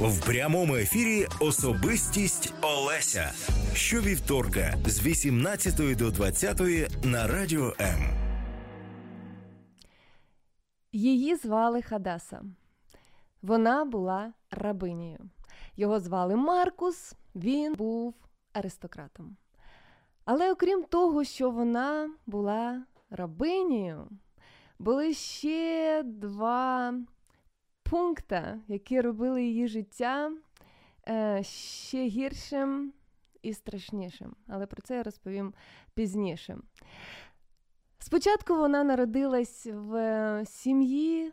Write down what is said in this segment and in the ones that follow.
В прямому ефірі особистість Олеся. Щовівторка з 18 до 20 на Радіо М. Її звали Хадаса. Вона була рабинею. Його звали Маркус, він був аристократом. Але окрім того, що вона була рабинею, були ще два пункти, які робили її життя ще гіршим і страшнішим. Але про це я розповім пізніше. Спочатку вона народилась в сім'ї,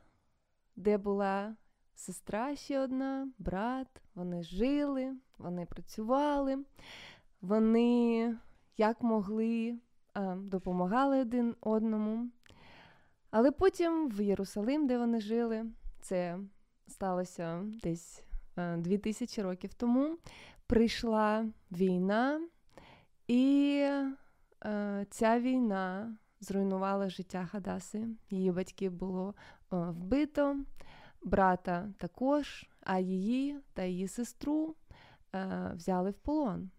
де була сестра ще одна, брат. Вони жили, вони працювали, вони як могли допомагали один одному. Але потім в Єрусалим, де вони жили, це сталося десь 2000 років тому, прийшла війна, і ця війна зруйнувала життя Хадаси. Її батьків було вбито, брата також, а її та її сестру взяли в полон.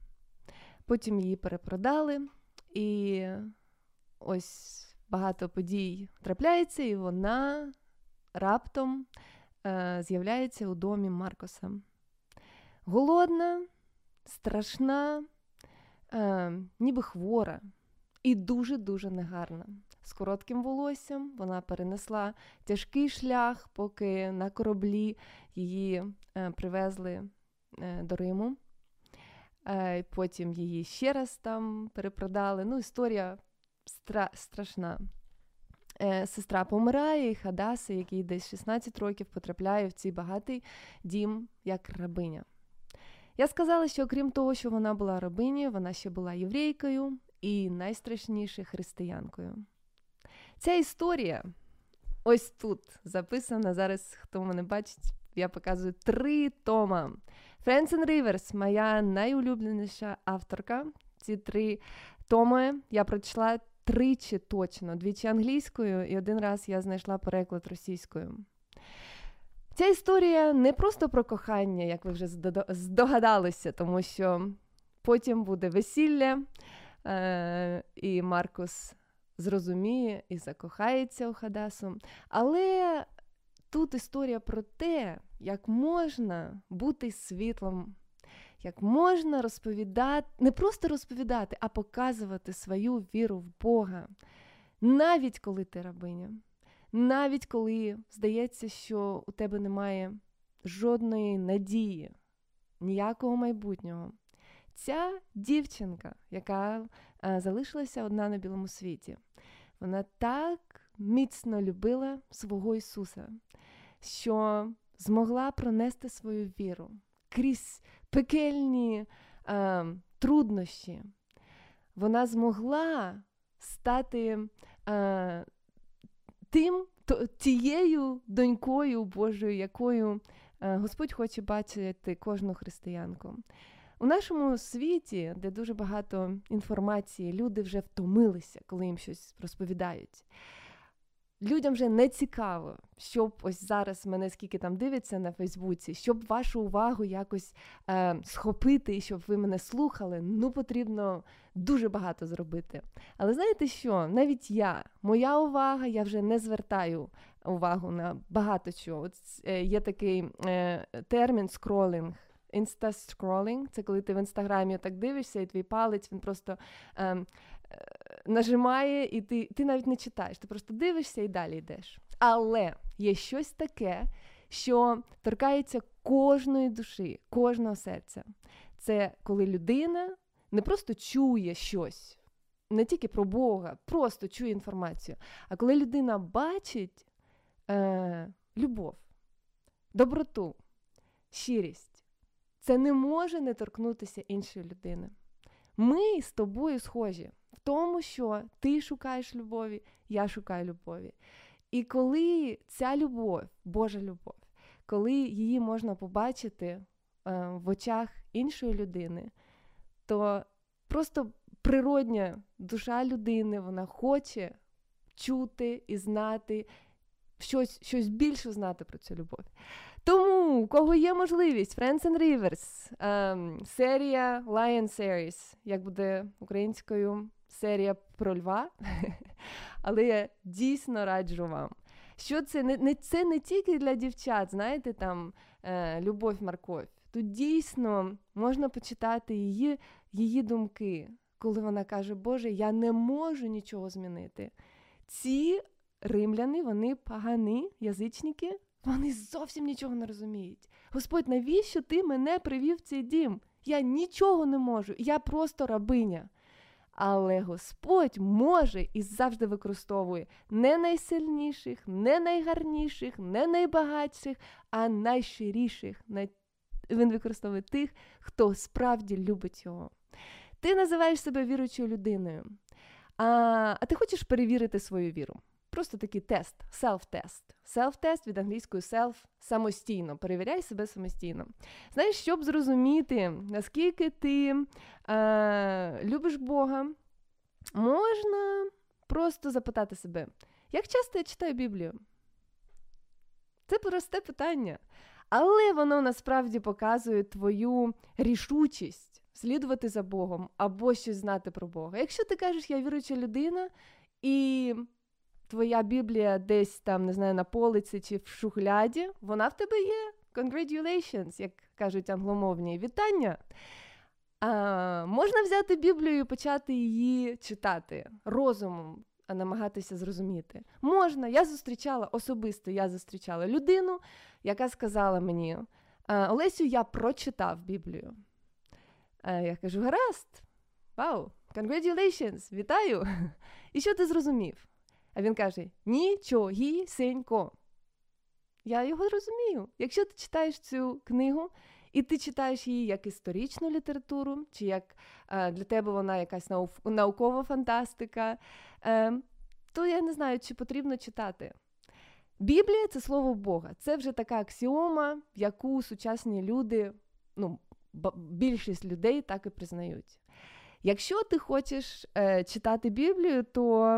Потім її перепродали, і ось багато подій трапляється, і вона раптом з'являється у домі Маркуса. Голодна, страшна, ніби хвора і дуже-дуже негарна. З коротким волоссям вона перенесла тяжкий шлях, поки на кораблі її привезли до Риму. Потім її ще раз там перепродали. Ну, історія страшна. Сестра помирає, і Хадаса, який десь 16 років, потрапляє в цей багатий дім як рабиня. Я сказала, що окрім того, що вона була рабинею, вона ще була єврейкою і найстрашніше християнкою. Ця історія ось тут записана. Зараз, хто мене бачить, я показую 3 томи. Френсін Ріверз, моя найулюбленіша авторка. Ці 3 томи я прочитала 3 точно, 2 англійською, і 1 раз я знайшла переклад російською. Ця історія не просто про кохання, як ви вже здогадалися, тому що потім буде весілля, і Маркус зрозуміє і закохається у Хадасу. Але тут історія про те, як можна бути світлом, як можна розповідати, не просто розповідати, а показувати свою віру в Бога. Навіть коли ти рабиня, навіть коли здається, що у тебе немає жодної надії, ніякого майбутнього. Ця дівчинка, яка залишилася одна на білому світі, вона так міцно любила свого Ісуса, що змогла пронести свою віру крізь пекельні труднощі. Вона змогла стати тією донькою Божою, якою Господь хоче бачити кожну християнку. У нашому світі, де дуже багато інформації, люди вже втомилися, коли їм щось розповідають. Людям вже не цікаво, щоб ось зараз мене скільки там дивиться на Фейсбуці, щоб вашу увагу якось схопити, і щоб ви мене слухали, ну потрібно дуже багато зробити. Але знаєте що? Навіть моя увага, я вже не звертаю увагу на багато чого. От є такий термін скролінг. Інста-скролінг – це коли ти в Інстаграмі так дивишся, і твій палець, він просто нажимає, і ти навіть не читаєш, ти просто дивишся і далі йдеш. Але є щось таке, що торкається кожної душі, кожного серця. Це коли людина не просто чує щось, не тільки про Бога, просто чує інформацію, а коли людина бачить любов, доброту, щирість, це не може не торкнутися іншої людини. Ми з тобою схожі в тому, що ти шукаєш любові, я шукаю любові. І коли ця любов, Божа любов, коли її можна побачити в очах іншої людини, то просто природня душа людини, вона хоче чути і знати, щось більше знати про цю любов. Тому у кого є можливість, Френсін Ріверз, серія Lion Series, як буде українською, серія про льва, але я дійсно раджу вам. Що це не тільки для дівчат, знаєте, там Любов Марков. Тут дійсно можна почитати її думки, коли вона каже: Боже, я не можу нічого змінити. Ці римляни, вони погані, язичники, вони зовсім нічого не розуміють. Господь, навіщо ти мене привів в цей дім? Я нічого не можу, я просто рабиня. Але Господь може і завжди використовує не найсильніших, не найгарніших, не найбагатших, а найщиріших. Він використовує тих, хто справді любить його. Ти називаєш себе віруючою людиною, а ти хочеш перевірити свою віру. Просто такий тест, self-test. Self-test від англійської self – самостійно. Перевіряй себе самостійно. Знаєш, щоб зрозуміти, наскільки ти любиш Бога, можна просто запитати себе, як часто я читаю Біблію? Це просте питання. Але воно насправді показує твою рішучість слідувати за Богом або щось знати про Бога. Якщо ти кажеш, я віруюча людина, і твоя Біблія десь там, не знаю, на полиці чи в шухляді, вона в тебе є. Congratulations, як кажуть англомовні. Вітання! Можна взяти Біблію і почати її читати розумом, а намагатися зрозуміти. Можна. Я зустрічала, особисто я зустрічала людину, яка сказала мені: Олесю, я прочитав Біблію. Я кажу: гаразд, вау, congratulations, вітаю. І що ти зрозумів? А він каже: нічогісенько. Я його розумію. Якщо ти читаєш цю книгу, і ти читаєш її як історичну літературу, чи як для тебе вона якась наукова фантастика, то я не знаю, чи потрібно читати. Біблія – це слово Бога. Це вже така аксіома, яку сучасні люди, більшість людей так і признають. Якщо ти хочеш читати Біблію, то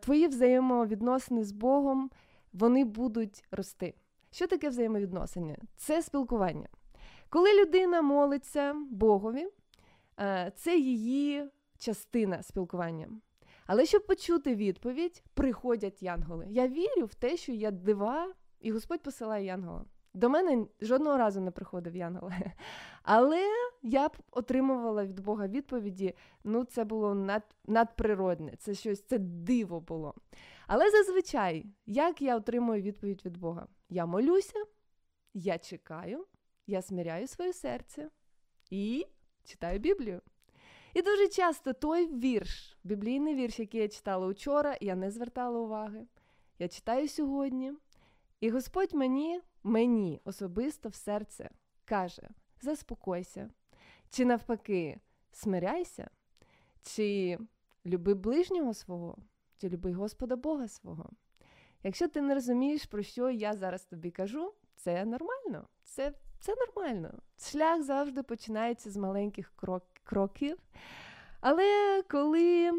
твої взаємовідносини з Богом, вони будуть рости. Що таке взаємовідносини? Це спілкування. Коли людина молиться Богові, це її частина спілкування. Але щоб почути відповідь, приходять янголи. Я вірю в те, що я дива, і Господь посилає янгола. До мене жодного разу не приходив янгол. Але я б отримувала від Бога відповіді, це було надприродне, це щось, це диво було. Але зазвичай, як я отримую відповідь від Бога? Я молюся, я чекаю, я смиряю своє серце і читаю Біблію. І дуже часто той вірш, біблійний вірш, який я читала вчора, я не звертала уваги, я читаю сьогодні, і Господь мені особисто в серце каже: заспокойся, чи навпаки смиряйся, чи люби ближнього свого, чи люби Господа Бога свого. Якщо ти не розумієш, про що я зараз тобі кажу, це нормально, це нормально. Шлях завжди починається з маленьких кроків, але коли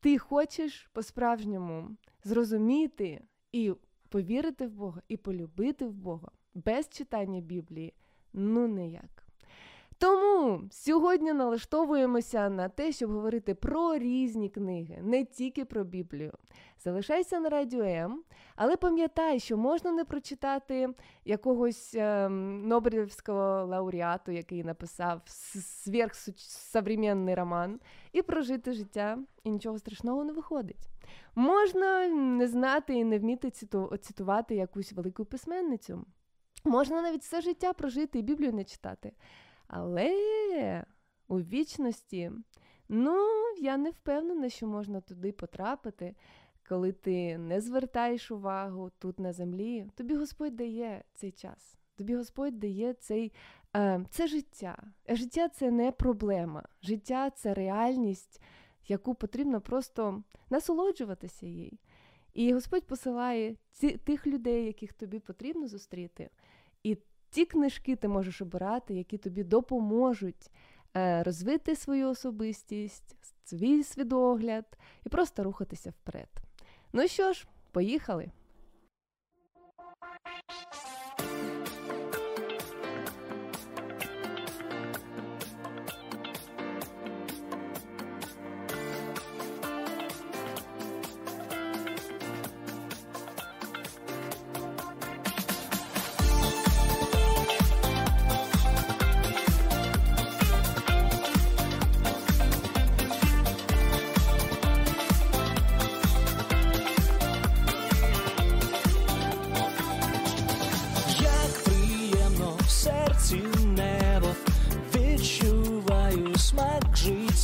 ти хочеш по-справжньому зрозуміти і повірити в Бога і полюбити в Бога без читання Біблії, ніяк. Тому сьогодні налаштовуємося на те, щоб говорити про різні книги, не тільки про Біблію. Залишайся на Радіо М, але пам'ятай, що можна не прочитати якогось Нобелівського лауреату, який написав сверхсучасний роман, і прожити життя, і нічого страшного не виходить. Можна не знати і не вміти цитувати якусь велику письменницю. Можна навіть все життя прожити і Біблію не читати. Але у вічності, я не впевнена, що можна туди потрапити, коли ти не звертаєш увагу тут на землі. Тобі Господь дає цей час, тобі Господь дає це життя. Життя – це не проблема, життя – це реальність, яку потрібно просто насолоджуватися їй. І Господь посилає тих людей, яких тобі потрібно зустріти, і ті книжки ти можеш обирати, які тобі допоможуть розвити свою особистість, свій світогляд і просто рухатися вперед. Ну що ж, поїхали!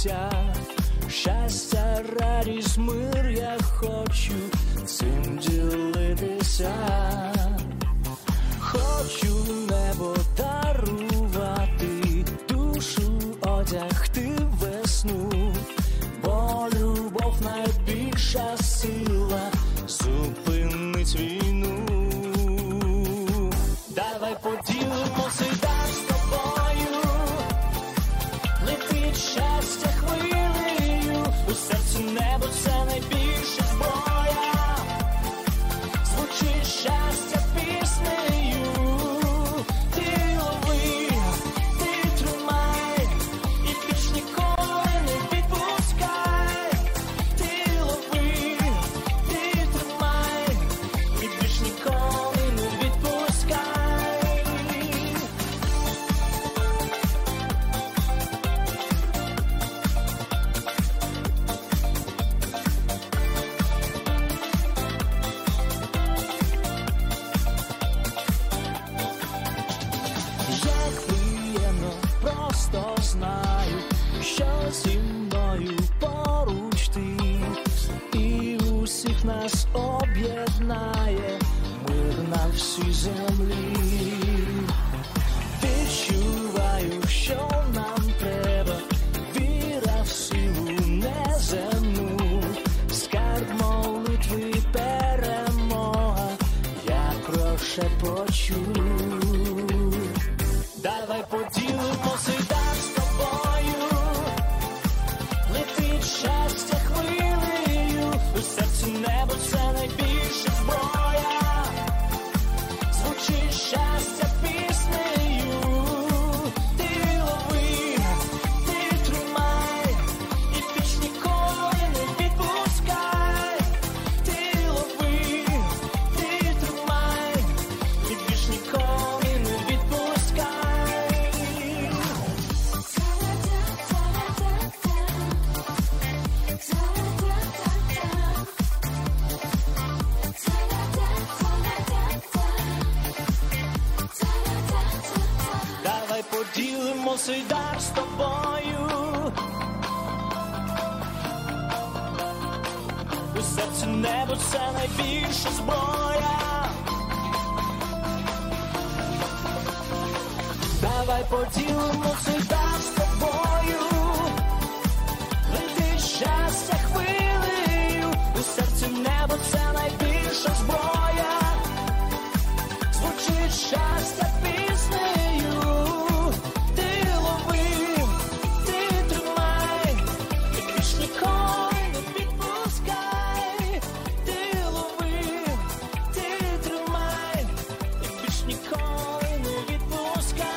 серця. Щастя, радість, мир, я хочу цим ділитися. Хочу небо дарувати, душу одягти весну, бо любов найбільша сила зупинить війну. Давай поділимося з тобою, летить щастя хвилею, у серці небо – це найбільша зброя, звучить щастя піснею. Ти лови, ти тримай, і більш ніколи не відпускай. Ти лови, ти тримай, і більш ніколи не відпускай. Як приємно, просто знаю, що зі мною поруч ти, і усіх нас об'єднає мир на всій землі. Відчуваю, що нам треба, віра в силу неземну, скарб молитви перемога, я прошепочу. Давай поділимося з тобою, летить щастя хвилею, у серці небо – це найбільша зброя, звучить щастя піснею. Ти лови, ти тримай, і більш ніколи не відпускай. Ти лови, ти тримай, і більш ніколи не відпускай. Давай поділимо свій дар з тобою, у серці небо – це найбільша зброя. Давай поділимо цей дар з тобою, летить щастя хвилею, у серці небо – це найбільша зброя, звучить щастя піснею. Ти лови, ти тримай, і більш ніколи не відпускай. Ти лови, ти тримай, і більш ніколи не відпускай.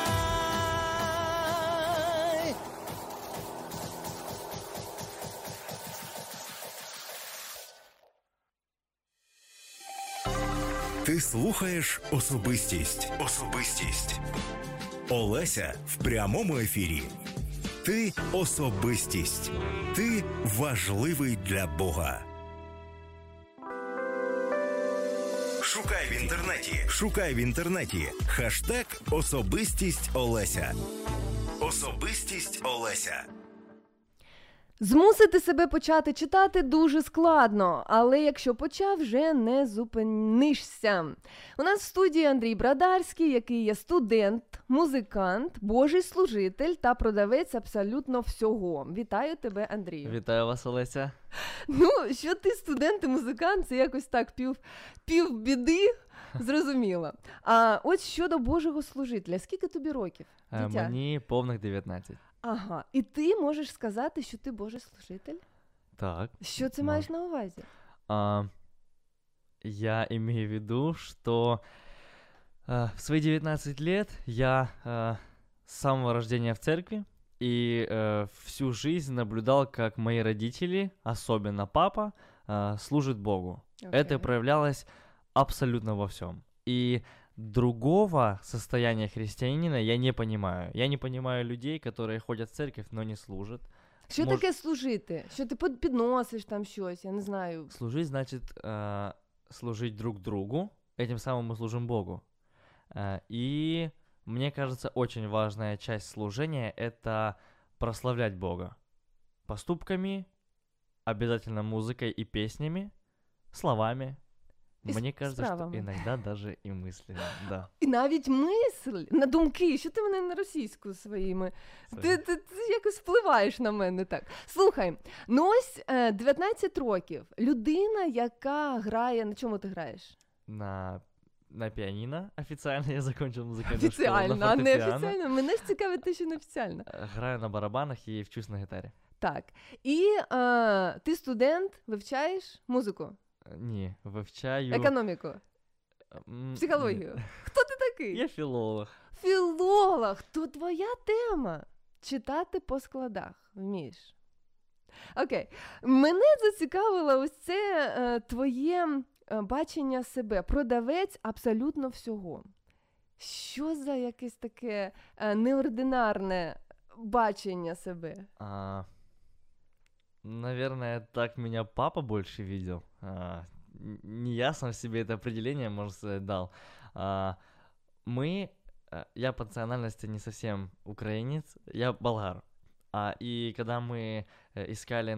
Ти слухаєш особистість. Особистість. Олеся в прямому ефірі. Ти особистість. Ти важливий для Бога. Шукай в інтернеті. Шукай в інтернеті. Хештег особистість Олеся. Особистість Олеся. Змусити себе почати читати дуже складно, але якщо почав, вже не зупинишся. У нас в студії Андрій Брадарський, який є студент, музикант, божий служитель та продавець абсолютно всього. Вітаю тебе, Андрію. Вітаю вас, Олеся. Ну, що ти студент і музикант, це якось так півбіди, зрозуміло. А от щодо божого служителя, скільки тобі років, дитя? Мені повних 19. Ага, і ти можеш сказати, що ти божий служитель? Так. Що ти маєш на увазі? Я имею в виду, что в свои 19 лет я с самого рождения в церкви, и всю жизнь наблюдал, как мои родители, особенно папа, служат Богу. Okay. Это проявлялось абсолютно во всем. И другого состояния христианина я не понимаю. Я не понимаю людей, которые ходят в церковь, но не служат. Що таке служити? Що ти підносиш там щось, я не знаю. Служить, значить, служить друг другу, этим самым мы служим Богу. И мне кажется, очень важная часть служения – это прославлять Бога. поступками, обязательно музыкой и песнями, словами. Мені кажуть, що іноді навіть і мислі. Да. І навіть мисль? На думки? Що ти мене на російську своїми? Ти якось впливаєш на мене так. Слухай, ну ось 19 років. Людина, яка грає... На чому ти граєш? На піаніно. Офіційно я закінчив музикальну школу. Офіційно, а не офіційно? Мене ж цікавить те, що не офіційно. Граю на барабанах і вчусь на гітарі. Так. І ти студент, вивчаєш музику? Ні, вивчаю... Економіку? Психологію? Хто ти такий? Я філолог. Філолог! То твоя тема. Читати по складах. Вмієш. Окей. Мене зацікавило ось це твоє бачення себе. Продавець абсолютно всього. Що за якесь таке неординарне бачення себе? Наверное, так меня папа больше видел. Не я сам себе это определение, можно сказать, дал. Я по национальности не совсем украинец, я болгар. И когда мы искали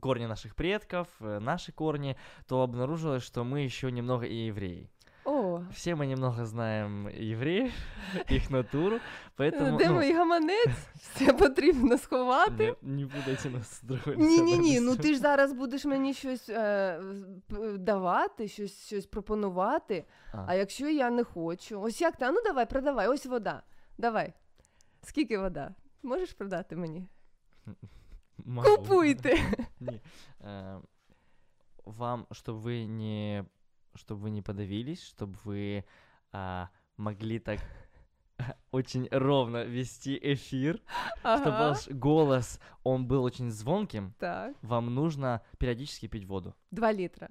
корни наших предков, наши корни, то обнаружилось, что мы еще немного и евреи. Все мы немного знаем евреев, их натуру, поэтому... Де мій гаманець? Все потрібно сховати. Не будете нас другої. Ні-ні-ні, ну ти ж зараз будеш мені щось давати, щось пропонувати, а якщо я не хочу? Ось як ти? А ну давай, продавай, ось вода. Давай. Скільки вода? Можеш продати мені? Купуйте! Ні. Вам, чтобы вы не подавились, чтобы вы могли так очень ровно вести эфир, чтобы ваш голос, он был очень звонким, так. Вам нужно периодически пить воду. 2 литра.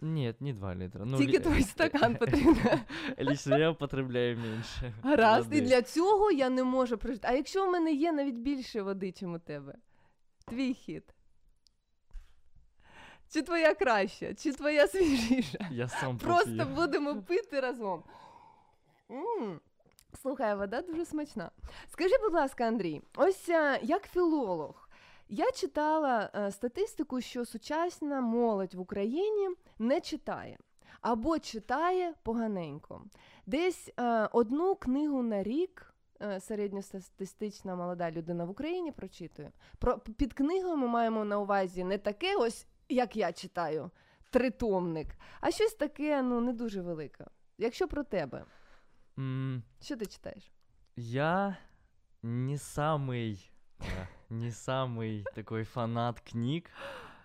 Нет, не 2 литра. Тільки твій стакан потрібно. Лично я потребляю менше. Гаразд, і для цього я не можу прожити. А якщо в мене є навіть більше води, чим у тебе? Твій хід. Чи твоя краща, чи твоя свіжіша. Я сам поп'ю. Просто будемо пити разом. Слухай, вода дуже смачна. Скажи, будь ласка, Андрій, ось як філолог, я читала статистику, що сучасна молодь в Україні не читає. Або читає поганенько. Десь 1 книгу на рік середньостатистична молода людина в Україні прочитує. Під книгою ми маємо на увазі не таке ось, як я читаю, 3-томник, а щось таке, ну, не дуже велике. Якщо про тебе, що ти читаєш? Я не самый такой фанат книг,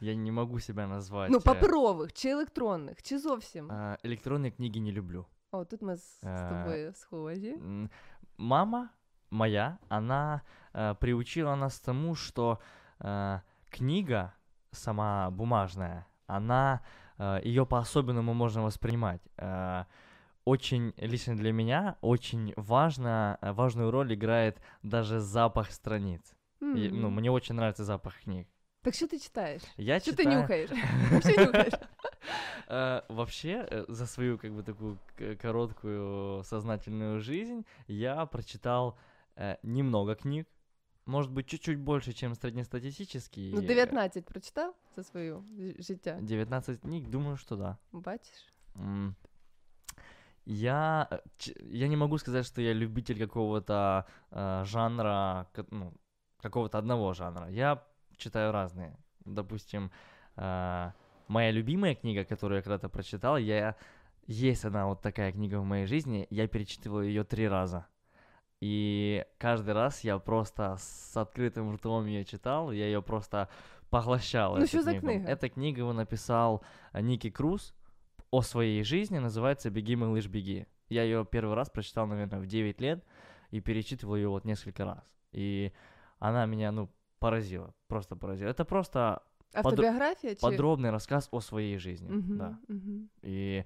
я не могу себя назвать. Ну, паперових, чи електронних, чи зовсім? Електронні книги не люблю. О, тут ми з тобою схожі. Мама моя, она приучила нас тому, что книга сама бумажная, она, ее по-особенному можно воспринимать. Очень, лично для меня, очень важную роль играет даже запах страниц. И, ну, мне очень нравится запах книг. Так что ты читаешь? Что ты нюхаешь? Что нюхаешь? Вообще, за свою, как бы, такую короткую сознательную жизнь я прочитал немного книг. Может быть, чуть-чуть больше, чем среднестатистический. Ну, 19 прочитал за свою життя? 19 книг, думаю, что да. Бачишь? Я не могу сказать, что я любитель какого-то жанра, ну, какого-то одного жанра. Я читаю разные. Допустим, моя любимая книга, которую я когда-то прочитал, есть одна вот такая книга в моей жизни, я перечитывал ее 3 раза. И каждый раз я просто с открытым ртом ее читал, я ее просто поглощал. Ну, что за книга? Эта книга его написал Ники Круз о своей жизни, называется «Беги, малыш, беги». Я ее первый раз прочитал, наверное, в 9 лет и перечитывал ее вот несколько раз. И она меня, ну, поразила, просто поразила. Это просто автобиография, подробный рассказ о своей жизни, да. И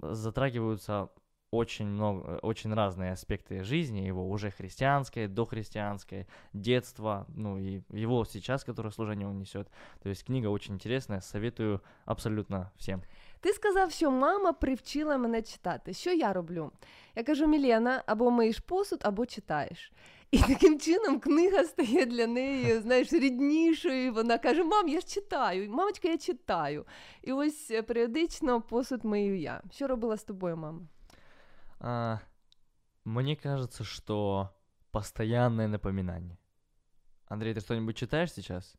затрагиваются... очень разные аспекты жизни, его уже христианской, дохристианской, детства, ну и его сейчас, которое служение он несет. То есть книга очень интересная, советую абсолютно всем. Ти сказав, що мама привчила мене читати. Що я роблю? Я кажу, Мілена, або миєш посуд, або читаєш. І таким чином книга стає для неї, знаєш, ріднішою. Вона каже: мам, я ж читаю. Мамочка, я читаю. І ось періодично посуд мию я. Що робила з тобою, мама? Мне кажется, что постоянное напоминание. Андрей, ты что-нибудь читаешь сейчас?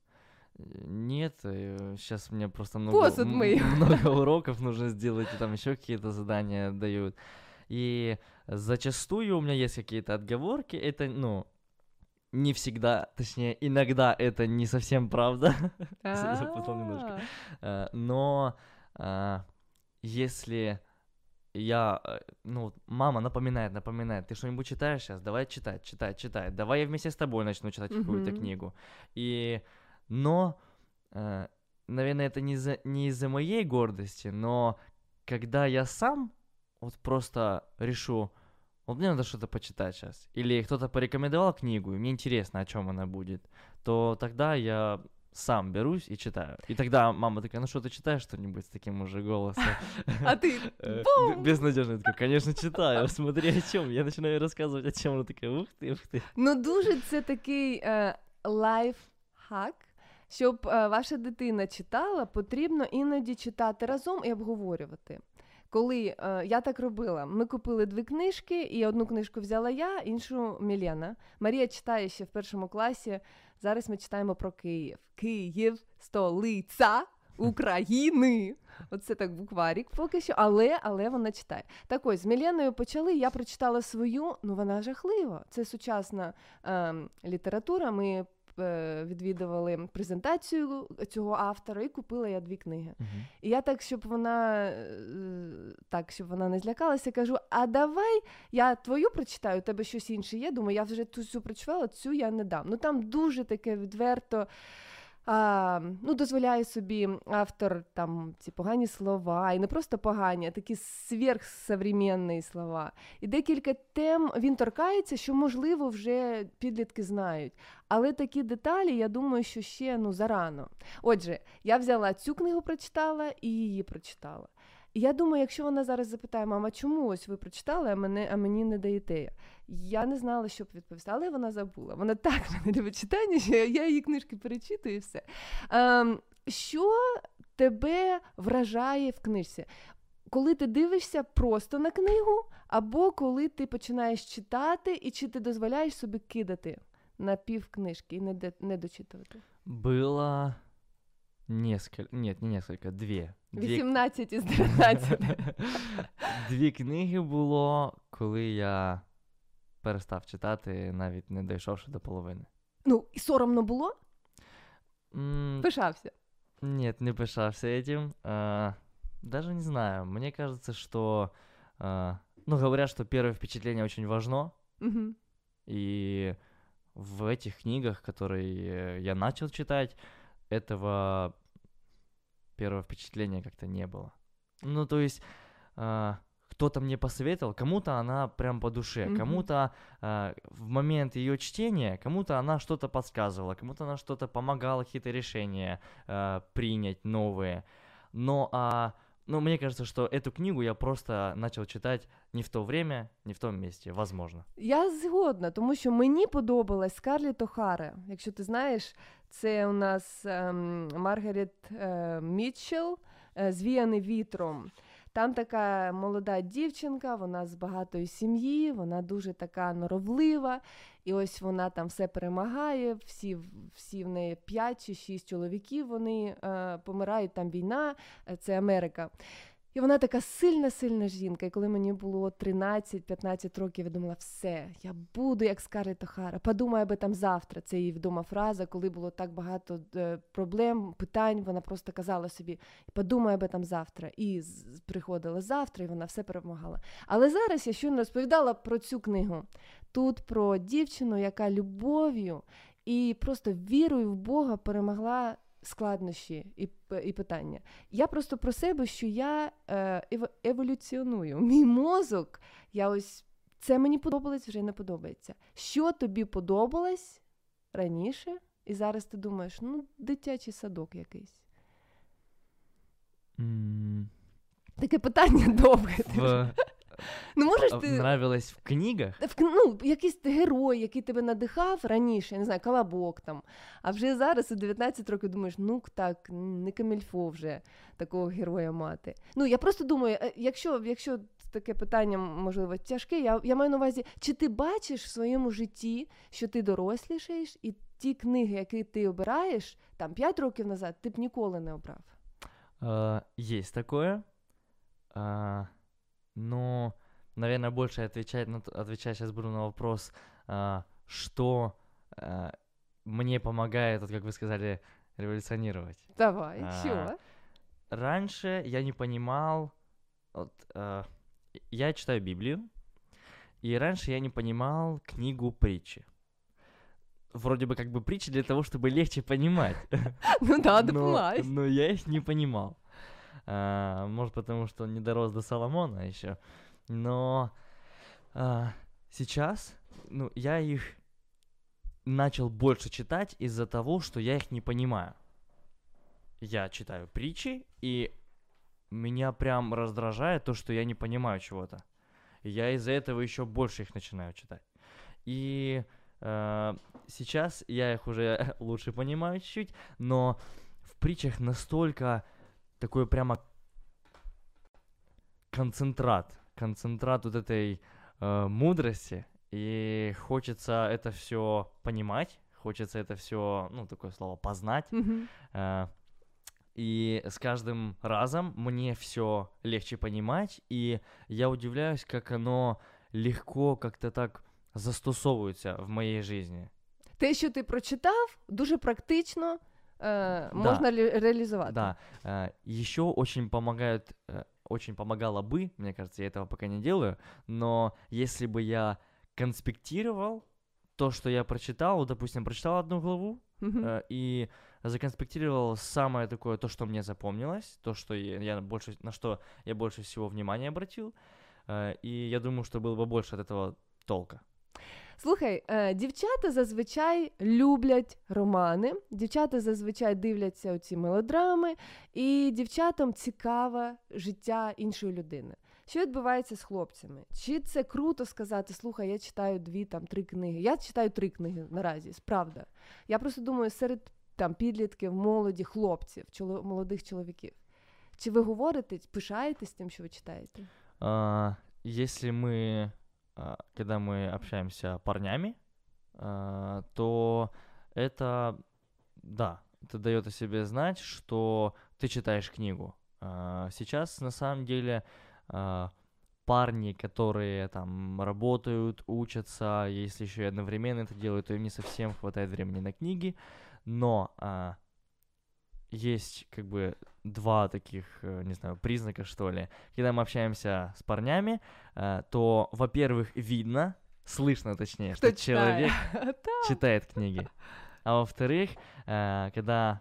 Нет, сейчас мне просто много уроков нужно сделать, и там еще какие-то задания дают. И зачастую у меня есть какие-то отговорки, это, ну, не всегда, точнее, иногда это не совсем правда, запутал немножко, но если я, ну, мама напоминает, ты что-нибудь читаешь сейчас? Давай читать, давай я вместе с тобой начну читать какую-то книгу, и, но, наверное, это не из-за моей гордости, но когда я сам вот просто решу, вот мне надо что-то почитать сейчас, или кто-то порекомендовал книгу, и мне интересно, о чём она будет, то тогда я сам берусь и читаю. И тогда мама такая: ну что, ты читаешь что-нибудь с таким уже голосом? А ты безнадёжно такой: конечно, читаю, смотри, о чём. Я начинаю рассказывать, о чём. Она такая: ух ты. Ну дуже це такий лайфхак. Щоб ваша дитина читала, потрібно іноді читати разом і обговорювати. Коли я так робила, ми купили 2 книжки, і одну книжку взяла я, іншу Мілена. Марія читає ще в 1 класі. Зараз ми читаємо про Київ. Київ – столиця України. Оце так букварік поки що, але вона читає. Так ось, з Міленою почали, я прочитала свою, ну вона жахлива. Це сучасна література, ми відвідували презентацію цього автора, і купила я 2 книги. Uh-huh. І я так, щоб вона не злякалася, кажу: а давай я твою прочитаю, у тебе щось інше є. Думаю, я вже цю прочитала, цю я не дам. Ну там дуже таке відверто, дозволяє собі автор там ці погані слова, і не просто погані, а такі сверхсовременні слова. І декілька тем він торкається, що, можливо, вже підлітки знають. Але такі деталі, я думаю, що ще, зарано. Отже, я взяла цю книгу, прочитала, і її прочитала. І я думаю, якщо вона зараз запитає: мама, чому ось ви прочитали, а мені не даєте? Я не знала, що б відповісти, але вона забула. Вона так мене любить читання, що я її книжки перечитую і все. Що тебе вражає в книжці? Коли ти дивишся просто на книгу, або коли ти починаєш читати, і чи ти дозволяєш собі кидати на пів книжки і не дочитувати? Було... Две. 18 із 19. 2 книги було, коли я перестав читати, навіть не дійшовши до половини. Ну, і соромно було? Пишався? Нет, не пишався этим. Даже не знаю. Мне кажется, что... говорят, что первое впечатление очень важно. Угу. И в этих книгах, которые я начал читать, этого первого впечатления как-то не было. Ну, то есть, кто-то мне посоветовал, кому-то она прям по душе, mm-hmm. кому-то в момент её чтения, кому-то она что-то подсказывала, кому-то она что-то помогала, какие-то решения принять новые. Но мне кажется, что эту книгу я просто начал читать не в то время, не в том месте, возможно. Я згодна, тому що мені подобалась Скарлетт Охара, якщо ти знаєш. Це у нас Маргарет Мітчелл «Звіяний вітром». Там така молода дівчинка, вона з багатої сім'ї, вона дуже така норовлива, і ось вона там все перемагає, всі в неї 5 чи 6 чоловіків, вони помирають, там війна, це Америка. І вона така сильна-сильна жінка. І коли мені було 13-15 років, я думала: все, я буду як Скарлетт Охара, подумаю об этом завтра. Це її відома фраза, коли було так багато проблем, питань, вона просто казала собі: подумаю об этом завтра. І приходила завтра, і вона все перемагала. Але зараз я щойно розповідала про цю книгу. Тут про дівчину, яка любов'ю і просто вірою в Бога перемогла складнощі і питання. Я просто про себе, що я еволюціоную. Мій мозок, це мені подобалось, вже не подобається. Що тобі подобалось раніше, і зараз ти думаєш: дитячий садок якийсь. Таке питання довге. Ну, можеш ти... Нравилось в книгах? Ну, якийсь герой, який тебе надихав раніше, я не знаю, Колобок там. А вже зараз, у 19 років, думаєш, ну так, не камільфо вже такого героя мати. Ну, я просто думаю, якщо таке питання, можливо, тяжке, я маю на увазі, чи ти бачиш в своєму житті, що ти дорослішаєш, і ті книги, які ти обираєш, там, 5 років назад, ти б ніколи не обрав? Есть такое. Но, наверное, больше отвечать сейчас буду на вопрос, что мне помогает, вот как вы сказали, революционировать. Давай, чего? Раньше я не понимал... Вот, я читаю Библию, и раньше я не понимал книгу притчи. Вроде бы как бы притчи для того, чтобы легче понимать. Ну да, допомагай. Но я их не понимал. Может, потому что не дорос до Соломона еще. Но сейчас, ну, я их начал больше читать из-за того, что я их не понимаю. Я читаю притчи, и меня прям раздражает то, что я не понимаю чего-то. Я из-за этого еще больше их начинаю читать. И сейчас я их уже лучше понимаю чуть-чуть, но в притчах настолько... такой прямо концентрат вот этой мудрости, и хочется это все понимать, хочется это все, ну, такое слово, познать, и с каждым разом мне все легче понимать, и я удивляюсь, как оно легко как-то так застосовується в моей жизни. Те, що ти прочитав, дуже практично, можно реализовать. Да. Еще очень помогало бы, мне кажется, я этого пока не делаю, но если бы я конспектировал то, что я прочитал, допустим, прочитал одну главу и законспектировал самое такое, то, что мне запомнилось, то, что на что я больше всего внимания обратил, и я думаю, что было бы больше от этого толка. Слухай, дівчата зазвичай люблять романи, дівчата зазвичай дивляться оці мелодрами, і дівчатам цікаве життя іншої людини. Що відбувається з хлопцями? Чи це круто сказати, слухай, я читаю 2-3 книги? Я читаю 3 книги наразі, справді. Я просто думаю, серед там підлітків, молоді, хлопців, молодих чоловіків. Чи ви говорите, пишаєтесь тим, що ви читаєте? Якщо ми... когда мы общаемся парнями, то это, да, это даёт о себе знать, что ты читаешь книгу. Сейчас, на самом деле, парни, которые там работают, учатся, если ещё и одновременно это делают, то им не совсем хватает времени на книги, но есть как бы два таких, не знаю, признака, что ли. Когда мы общаемся с парнями, то, во-первых, видно, слышно, точнее, что человек читает книги. А во-вторых, когда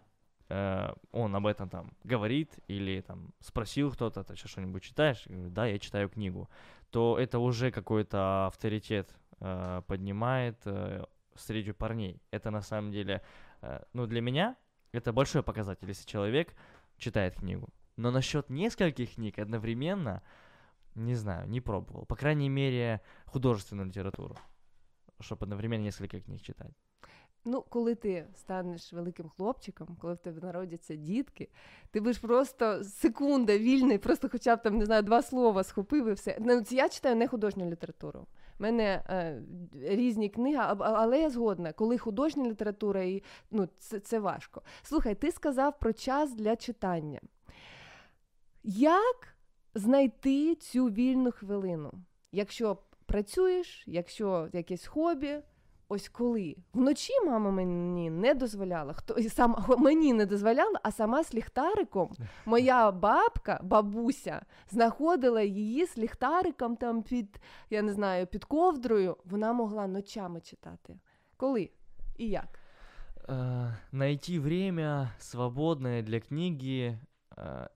он об этом там говорит или там спросил кто-то, ты что-нибудь читаешь? Да, я читаю книгу. То это уже какой-то авторитет поднимает среди парней. Это на самом деле, ну, для меня... Это большой показатель, если человек читает книгу. Но насчет нескольких книг одновременно, не знаю, не пробовал. По крайней мере, художественную литературу, чтобы одновременно несколько книг читать. Ну, коли ти станеш великим хлопчиком, коли в тебе народяться дітки, ти будеш просто секунда вільний, просто хоча б там, не знаю, 2 слова схопив і все. Ну, я читаю не художню літературу. У мене різні книги, але я згодна, коли художня література, і, ну, це важко. Слухай, ти сказав про час для читання. Як знайти цю вільну хвилину? Якщо працюєш, якщо якесь хобі, ось коли? Вночі мама мені не дозволяла, а сама з ліхтариком. Моя бабуся, знаходила її з ліхтариком там під, я не знаю, під ковдрою. Вона могла ночами читати. Коли і як? Найти время свободное для книги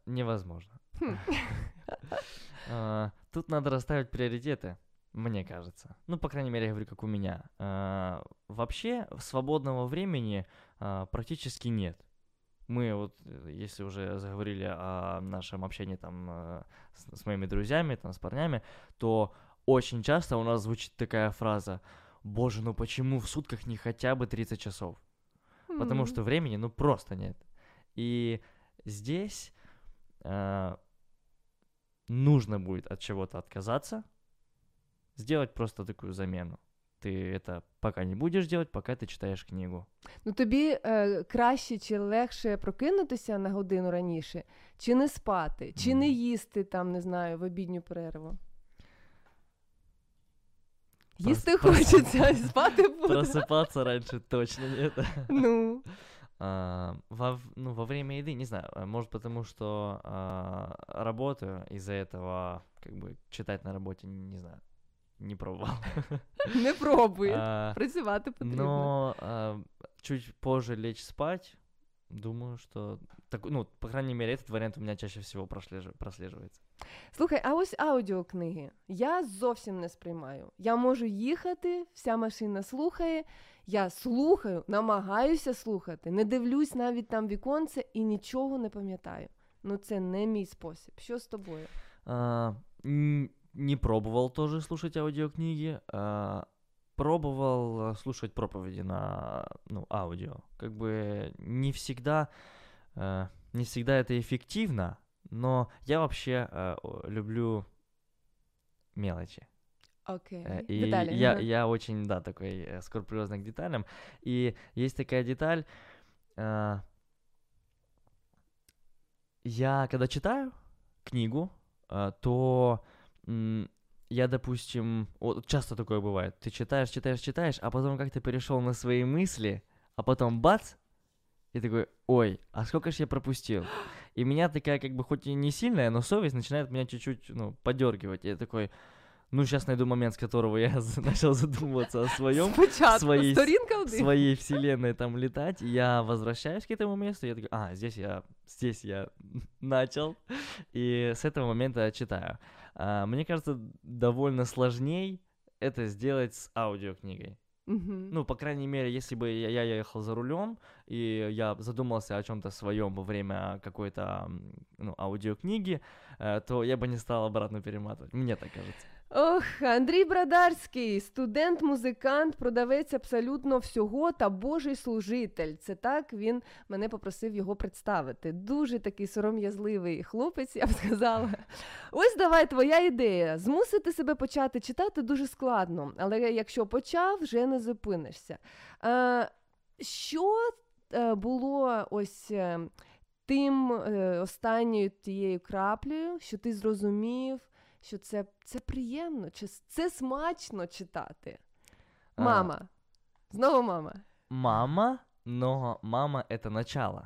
невозможно. Тут надо расставить приоритеты. Мне кажется. Ну, по крайней мере, я говорю, как у меня. Вообще, свободного времени практически нет. Мы вот, если уже заговорили о нашем общении там с моими друзьями, там, с парнями, то очень часто у нас звучит такая фраза: «Боже, ну почему в сутках не хотя бы 30 часов?» Потому что времени, ну, просто нет. И здесь нужно будет от чего-то отказаться, сделать просто такую замену. Ти це поки не будеш робити, поки ти читаєш книгу. Ну тобі краще чи легше прокинутися на годину раніше, чи не спати, чи не їсти там, не знаю, в обідню перерву? Їсти хочеться, а спати буде. Просипатися раніше точно ні. Ну. Ну, во время еды, не знаю, может потому что работаю, из-за этого как бы читать на работе, не знаю. Не пробовал. Не пробуй. Працювати потрібно. Но чуть позже лечь спать, думаю, что... Так, ну, по крайней мере, этот вариант у меня чаще всего прослеживается. Слухай, а ось аудіокниги я зовсім не сприймаю. Я можу їхати, вся машина слухає, я слухаю, намагаюся слухати, не дивлюсь навіть там віконце і нічого не пам'ятаю. Ну, це не мій спосіб. Що з тобою? Не пробовал тоже слушать аудиокниги, пробовал слушать проповеди на, ну, аудио. Как бы не всегда это эффективно, но я вообще люблю мелочи. Окей, okay. Детали. Я очень, да, такой скрупулезный к деталям. И есть такая деталь, я когда читаю книгу, то... Я, допустим, вот часто такое бывает. Ты читаешь, а потом как-то перешел на свои мысли, а потом бац, и такой: ой, а сколько ж я пропустил? И меня такая, как бы, хоть и не сильная, но совесть начинает меня чуть-чуть, ну, подергивать. Я такой: ну, сейчас найду момент, с которого я начал задумываться о своем, своей вселенной там летать. Я возвращаюсь к этому месту, я такой: а, здесь я начал, и с этого момента читаю. Мне кажется, довольно сложней это сделать с аудиокнигой. Mm-hmm. Ну, по крайней мере, если бы я ехал за рулем, и я задумался о чем-то своем во время какой-то, ну, аудиокниги, то я бы не стал обратно перематывать. Мне так кажется. Ох, Андрій Брадарський, студент, музикант, продавець абсолютно всього та Божий служитель. Це так він мене попросив його представити. Дуже такий сором'язливий хлопець, я б сказала. Ось давай твоя ідея. Змусити себе почати читати дуже складно, але якщо почав, вже не зупинишся. Що було ось тим останньою тією краплею, що ти зрозумів, що це приємно, чи це смачно читати? Мама. Знову мама. Мама, но мама – это начало.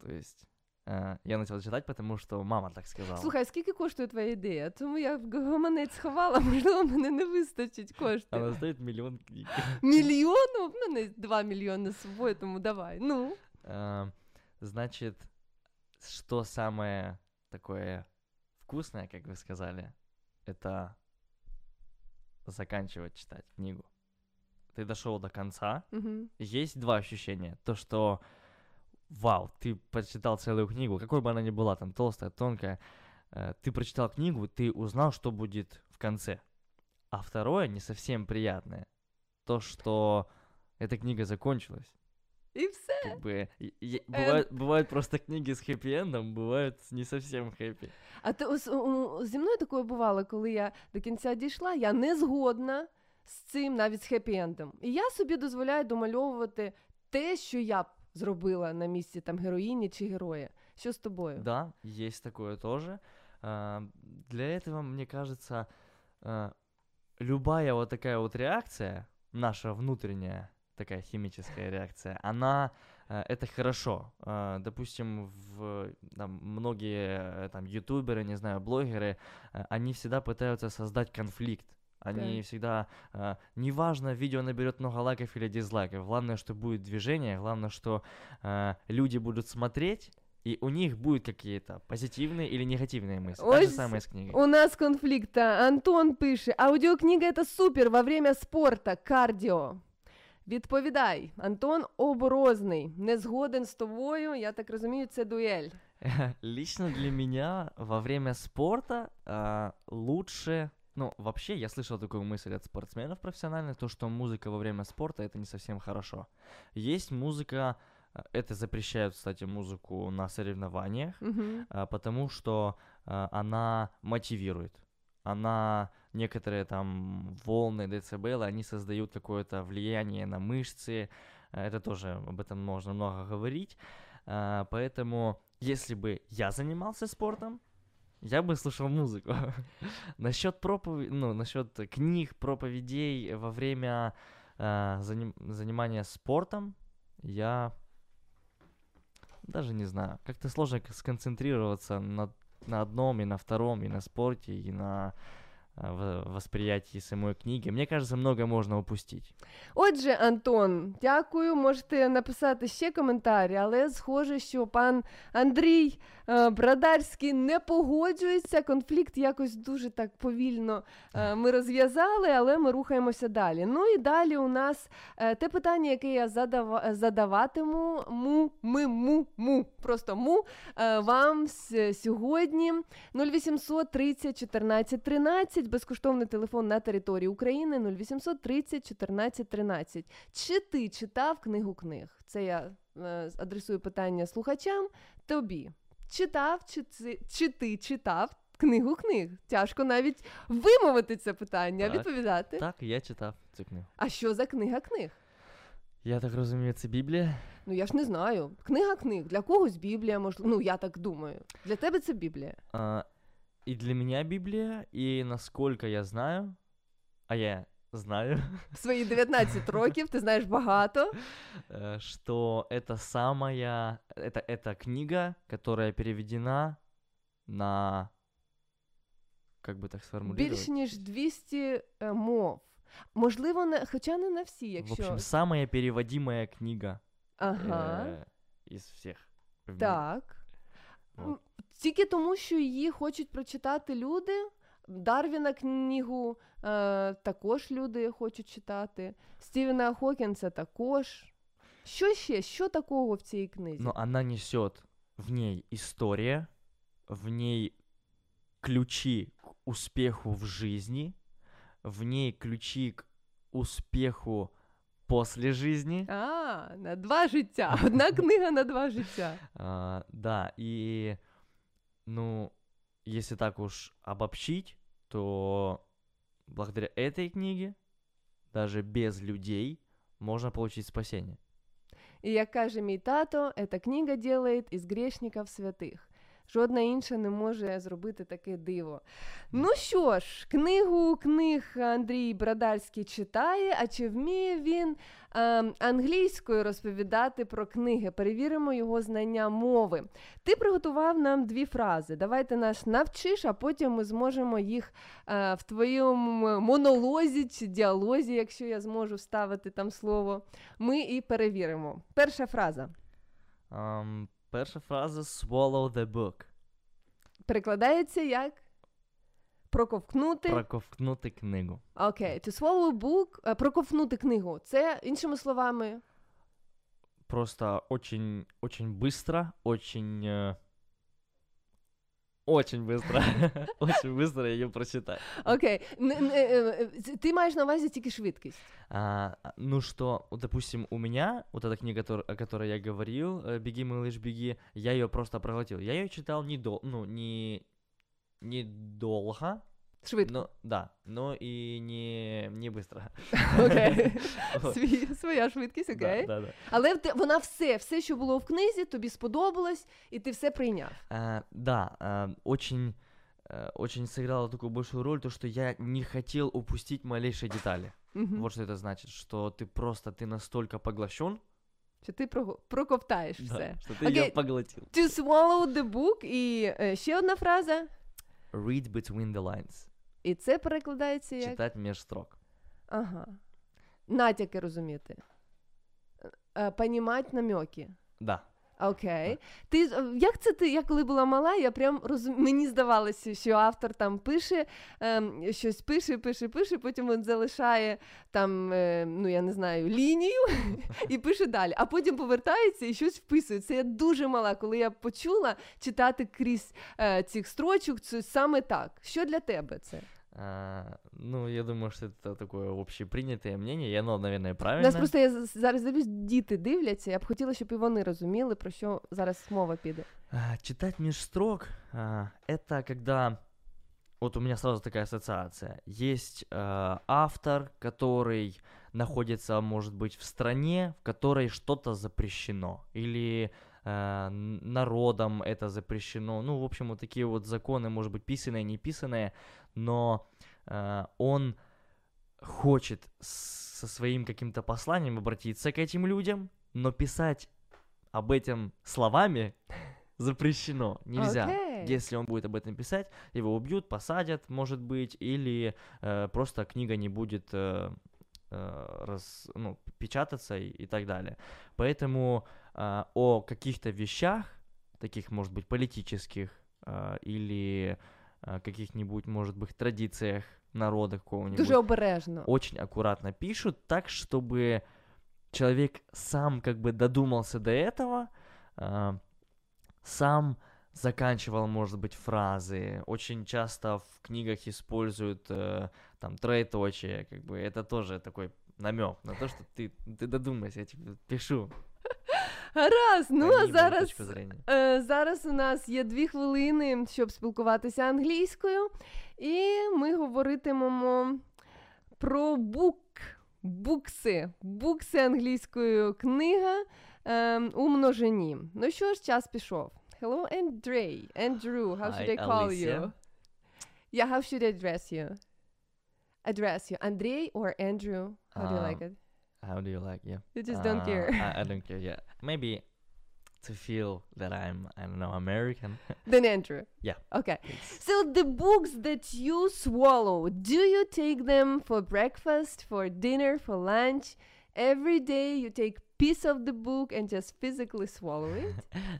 То есть я начал читать, потому что мама так сказала. Слухай, а скільки коштує твоя ідея? Тому я гаманець ховала, можливо, мене не вистачить коштів. Вона стоїть мільйон книг. Мільйон? У мене 2 мільйони з собою, тому давай. Ну. Значит, что самое такое вкусное, как вы сказали, это заканчивать читать книгу. Ты дошел до конца. Mm-hmm. Есть два ощущения. То, что вау, ты прочитал целую книгу, какой бы она ни была, там толстая, тонкая, ты прочитал книгу, ты узнал, что будет в конце. А второе, не совсем приятное, то, что эта книга закончилась. И все. Как бы, бывают просто книги с хэппи-эндом, бывают не совсем хэппи. А то, зі мною такое бувало, коли я до кінця дійшла, я не згодна з цим, навіть з хэппі-эндом. І я собі дозволяю домальовувати те, що я б зробила на місці там героїні чи героя. Що з тобою? Да, есть такое тоже. Для этого, мне кажется, любая вот такая вот реакция, наша внутренняя, такая химическая реакция, она, это хорошо. Допустим, там, многие там ютуберы, не знаю, блогеры, они всегда пытаются создать конфликт. Они всегда, неважно, видео наберет много лайков или дизлайков, главное, что будет движение, главное, что люди будут смотреть, и у них будут какие-то позитивные или негативные мысли. Ой, та же самая с книгой. У нас конфликта. Антон пишет: аудиокнига — это супер во время спорта, кардио. Відповідай, Антон Оборозний, не згоден з тобою, я так розумію, це дуель. Лично для меня во время спорта лучше Ну, вообще, я слышал такую мысль от спортсменов профессиональных, то, что музыка во время спорта – это не совсем хорошо. Есть музыка, это запрещают, кстати, музыку на соревнованиях, потому что она мотивирует. Она, некоторые там волны, децибелы, они создают какое-то влияние на мышцы. Это тоже, об этом можно много говорить. Поэтому, если бы я занимался спортом, я бы слушал музыку. Насчет проповедей, ну, насчет книг, проповедей во время занимания спортом, я даже не знаю. Как-то сложно сконцентрироваться на одном и на втором, и на спорте, и на восприятии самої книги. Мені кажеться, много можна упустити. Отже, Антон, дякую. Можете написати ще коментарі, але схоже, що пан Андрій Брадарський не погоджується. Конфлікт якось дуже так повільно ми розв'язали, але ми рухаємося далі. Ну і далі у нас те питання, яке я задаватиму вам сьогодні. 0800 30 14 13. Безкоштовний телефон на території України 0800 30 14 13. Чи ти читав книгу книг? Це я адресую питання слухачам. Тобі. Чи ти читав книгу книг? Тяжко навіть вимовити це питання, так, відповідати. Так, я читав цю книгу. А що за книга книг? Я так розумію, це Біблія? Ну, я ж не знаю. Книга книг. Для когось Біблія, можливо. Ну, я так думаю. Для тебе це Біблія. И для меня Библия, и насколько я знаю, а я знаю... В свои 19 років, ты знаешь багато. Что это самая... Это книга, которая переведена на... Как бы так сформулировать? Більше, ніж 200 мов. Можливо, хоча не на всі, якщо... В общем, самая переводимая книга из всех. Так. Вот. Тільки тому, що її хочуть прочитати люди. Дарвіна книгу також люди хочуть читати. Стівена Хокінса також. Що ще? Що такого в цій книзі? Ну, вона несе в ній історію, в ній ключі к успіху в житті, в ній ключі к успіху после жизни. А, на два життя. Одна книга на два життя. Да, и, ну, если так уж обобщить, то благодаря этой книге даже без людей можно получить спасение. И, як каже мій тато, эта книга делает из грешников святых. Жодна інша не може зробити таке диво. Ну що ж, книгу книг Андрій Брадарський читає, а чи вміє він англійською розповідати про книги? Перевіримо його знання мови. Ти приготував нам дві фрази. Давайте нас навчиш, а потім ми зможемо їх в твоєму монолозі чи діалозі, якщо я зможу вставити там слово, ми і перевіримо. Перша фраза. Перша фраза swallow the book. Перекладається як проковтнути. Проковтнути книгу. Окей, to swallow book, проковтнути книгу. Це іншими словами. Просто очень, очень быстро, очень быстро. Очень быстро її прочитати. Окей. Ти маєш на увазі тільки швидкість. Ну что, допустим, у меня вот эта книга, о которой я говорил, «Беги, малыш, беги», я ее просто проглотил. Я ее читал недолго. Швидко. Ну, да, но и не быстро. Окей. Своя швидкість, окей. Да. Але вона все, що було в книзі, тобі сподобалось, і ти все прийняв. Да, очень сыграло такую большую роль, то, что я не хотел упустить малейшие детали. Вот что это значит, что ты настолько поглощен, що ти проковтаєш все. Що ти її поглотив. To swallow the book. І ще одна фраза. Read between the lines. І це перекладається як? Читати між строк. Ага. Натяки розуміти. Понімати намеки. Да. Окей. Як це ти, я коли була мала, я прям мені здавалося, що автор там пише, щось пише, потім він залишає там, ну я не знаю, лінію і пише далі. А потім повертається і щось вписує. Це я дуже мала, коли я почула читати крізь цих строчок, це саме так. Що для тебе це? Ну, я думаю, що це таке общеприйнятое мнение, і воно, мабуть, правильне. Нас просто, я зараз дивлюсь, діти дивляться, я б хотіла, щоб і вони розуміли, про що зараз мова піде. Читати між строк – це коли... Вот у меня сразу такая ассоциация. Есть автор, который находится, может быть, в стране, в которой что-то запрещено. Или народом это запрещено. Ну, в общем, вот такие вот законы, может быть, писанные, не писанные. Но он хочет со своим каким-то посланием обратиться к этим людям, но писать об этом словами запрещено. Нельзя. Okay. Если он будет об этом писать, его убьют, посадят, может быть, или просто книга не будет печататься и так далее. Поэтому о каких-то вещах, таких, может быть, политических или каких-нибудь, может быть, традициях народа какого-нибудь. Дуже обережно. Очень аккуратно пишут, так, чтобы человек сам как бы додумался до этого, сам... заканчивал, может быть, фразы. Очень часто в книгах используют там троеточие, как бы это тоже такой намек на то, что ты додумайся, я тебе пишу. Гаразд, ну а зараз у нас є 2 хвилини, щоб спілкуватися англійською, і ми говоритимемо про букси англійською книга у множині. Ну що ж, час пішов. Hello, Andrew, how should I call you? Yeah, how should I address you? Andrei or Andrew? How do you like it? How do you like, yeah? You just don't care. I don't care, yeah. Maybe to feel that I'm, I don't know, American. Then Andrew. Yeah. Okay. So the books that you swallow, do you take them for breakfast, for dinner, for lunch? Every day you take piece of the book and just physically swallow it?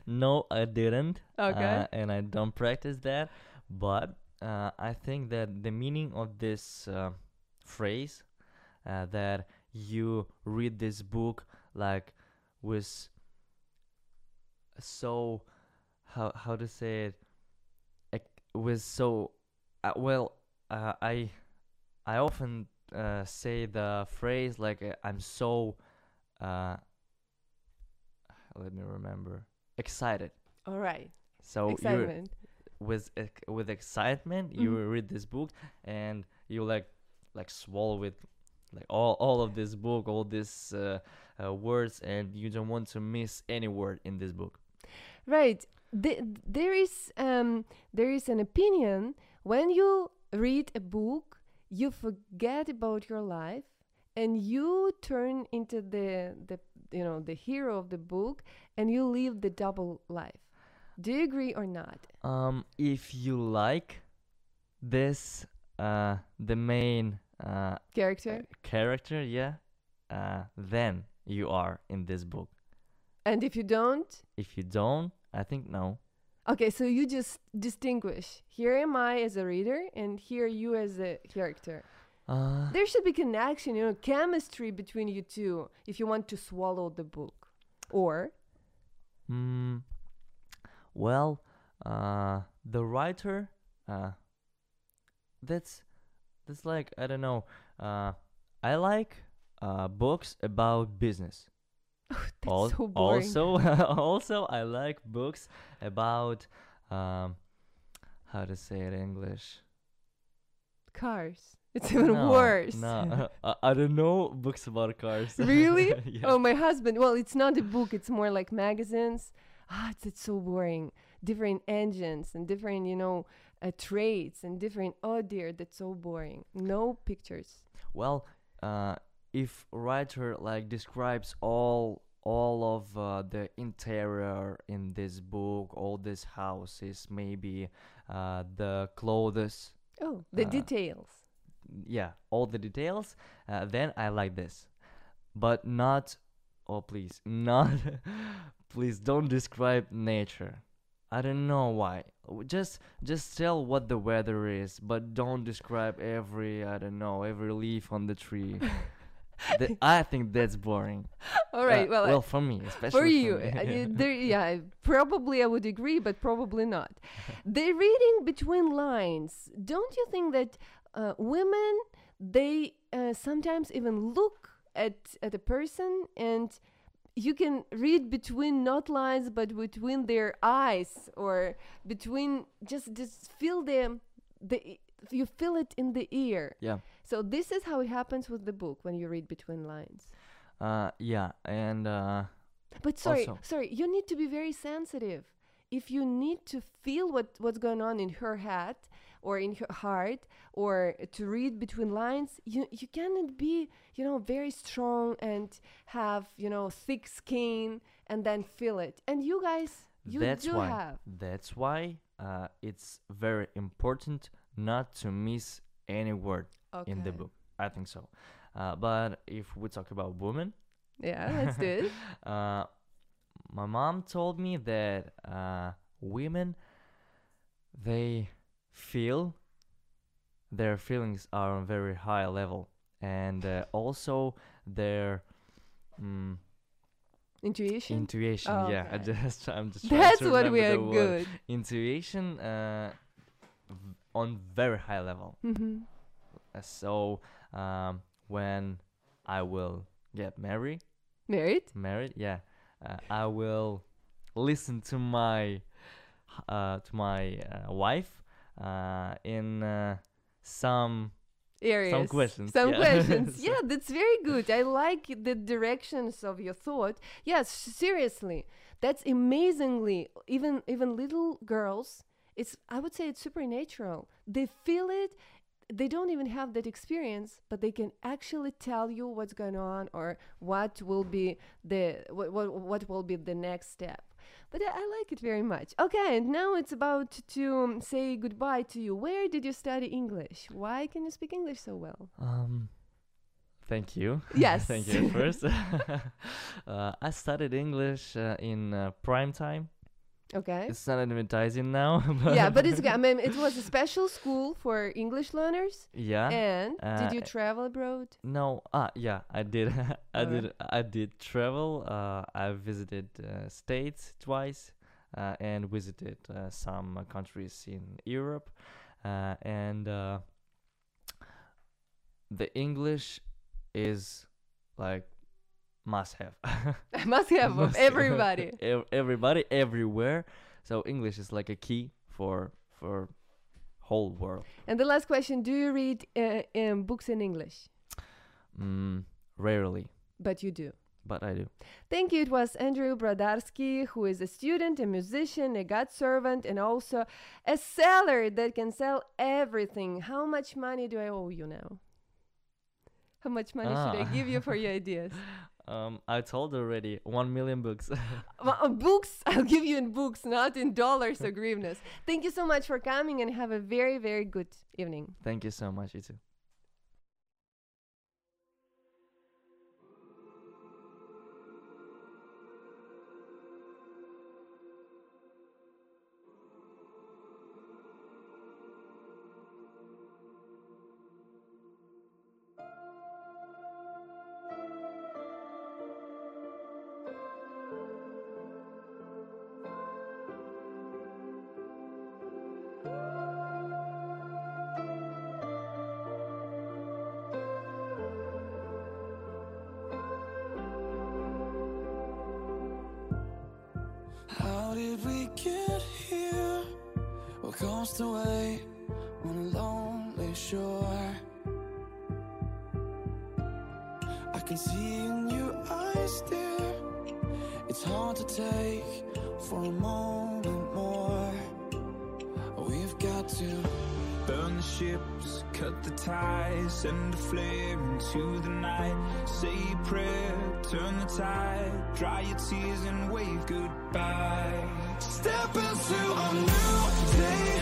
No, I didn't. Okay. And I don't practice that. But I think that the meaning of this phrase, that you read this book like with so, how to say it, with so, I often say the phrase like I'm so... let me remember. Excited. All right. So excitement. With excitement, mm-hmm. you read this book and you like swallow it, like all of this book, all these words, and you don't want to miss any word in this book. Right. There is an opinion when you read a book, you forget about your life. And you turn into the hero of the book, and you live the double life. Do you agree or not? If you like this, the main character, yeah, then you are in this book. And if you don't, I think no. Okay, so you just distinguish. Here am I as a reader, and here you as a character. There should be connection, chemistry between you two if you want to swallow the book. Or? The writer, that's like, I don't know, I like books about business. Oh, that's so boring. Also, I like books about, how to say it in English? Cars. It's even worse. No, I don't know books about cars. Really? Yeah. Oh, my husband. Well, it's not a book. It's more like magazines. It's so boring. Different engines and different, traits and different. Oh, dear, that's so boring. No pictures. Well, if writer like describes all of the interior in this book, all these houses, maybe the clothes. Oh, the details. Yeah, all the details, then I like this. But not, please don't describe nature. I don't know why. Just tell what the weather is, but don't describe every leaf on the tree. I think that's boring. All right, well, for me, especially for you. Probably I would agree, but probably not. The reading between lines, don't you think that women, they sometimes even look at a person, and you can read between, not lines, but between their eyes, or between, just feel the you feel it in the ear. Yeah. So this is how it happens with the book when you read between lines. Yeah, and but sorry, you need to be very sensitive. If you need to feel what's going on in her head or in her heart, or to read between lines, you cannot be, very strong and have, thick skin and then feel it. And you guys, That's why it's very important not to miss any word in the book. I think so. But if we talk about women... Yeah, let's do it. My mom told me that women, they feel their feelings are on a very high level, and also their intuition. Oh, yeah, okay. I'm just trying to remember the word. That's what we are good. Intuition on very high level. Mm-hmm. So when I will get married, yeah. I will listen to my wife in some areas. Some questions. Yeah, that's very good. I like the directions of your thought. Yes, seriously, that's amazingly. Even little girls, I would say it's supernatural. They feel it. They don't even have that experience, but they can actually tell you what's going on, or what will be the next step. But I like it very much. Okay, and now it's about to say goodbye to you. Where did you study English? Why can you speak English so well? Thank you. Yes. Thank you first. I studied English in prime time. Okay. It's not advertising now. But yeah, but it's okay. I mean, it was a special school for English learners. Yeah. And did you travel abroad? No. Yeah, I did. I did travel. I visited States twice, and visited some countries in Europe, and the English is like must-have. Must-have of everybody. Everybody, everywhere. So English is like a key for whole world. And the last question, do you read books in English? Rarely. But you do. But I do. Thank you. It was Andrew Bradarsky, who is a student, a musician, a God servant, and also a seller that can sell everything. How much money do I owe you now? How much money should I give you for your ideas? I told already 1 million books. Books? I'll give you in books, not in dollars or grivnas. Thank you so much for coming, and have a very, very good evening. Thank you so much, you too. Lost away on a lonely shore. I can see in your eyes, dear. It's hard to take for a moment more. We've got to burn the ships, cut the ties, send a flare into the night. Say a prayer, turn the tide, dry your tears and wave goodbye. Step into a new day.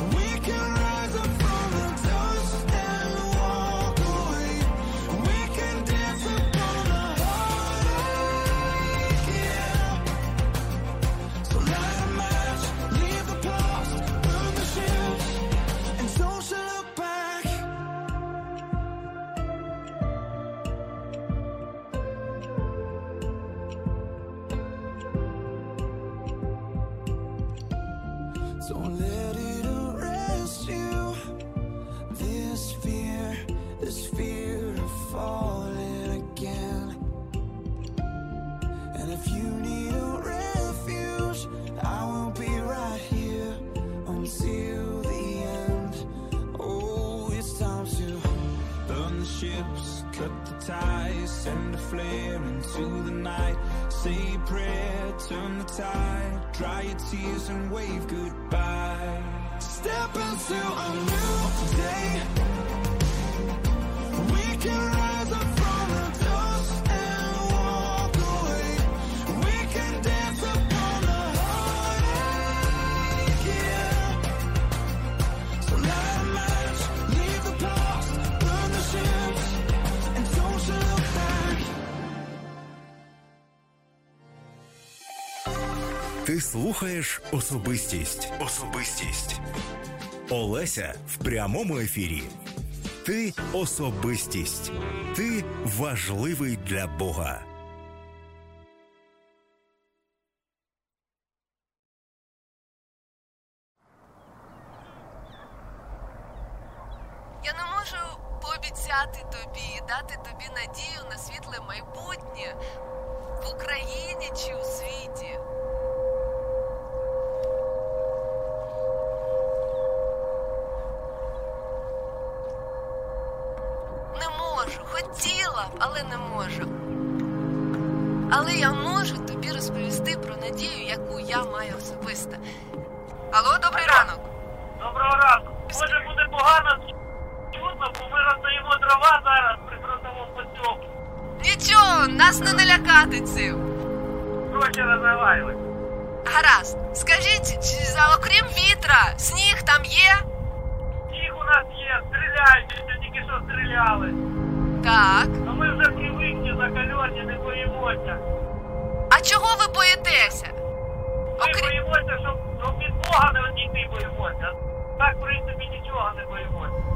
We can rise up from the dust and walk away. We can dance upon the heartache, yeah. So light a match, leave the past, burn the ships, and don't look back. Don't let it arrest you. this fear of falling again. And if you need a refuge, I will be right here until the end. Oh, it's time to burn the ships, cut the ties, send a flare into the night. Say a prayer, turn the tide, dry your tears and wave goodbye. Step into a new day. We can rise up from the dust. Ти слухаєш особистість. Особистість. Олеся в прямому ефірі. Ти особистість. Ти важливий для Бога. Я не можу пообіцяти тобі, дати тобі надію на світле майбутнє в Україні чи у світі. Але не можу. Але я можу тобі розповісти про надію, яку я маю особисто. Алло, добрий ранок. Доброго ранку. Може буде погано чутно, бо ми роздаємо дрова зараз при грозовому потьопу. Нічого, нас не налякати цим. Трохи розвиваємось. Гаразд. Скажіть, чи окрім вітра, сніг там є? Сніг у нас є, стріляють, тільки що стріляли. Так. Ну ми вже привикні, закальоні, не боїмося. А чого ви боїтеся? Боїмося, щоб від Бога не одійти боїмося. Так, в принципі, нічого не боїмося.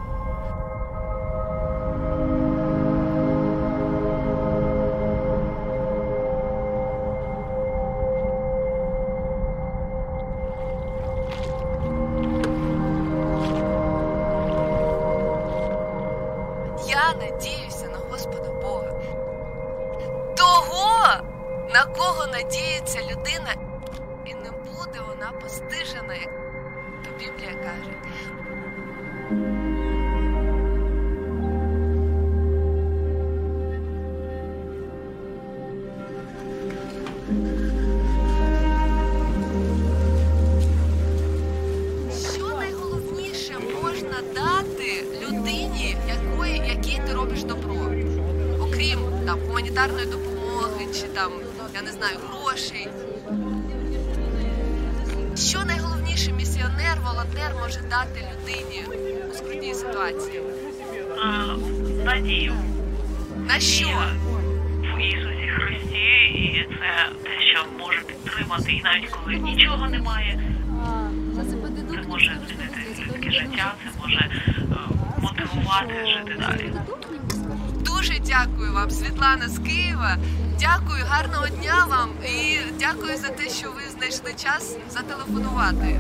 З Києва. Дякую, гарного дня вам і дякую за те, що ви знайшли час зателефонувати.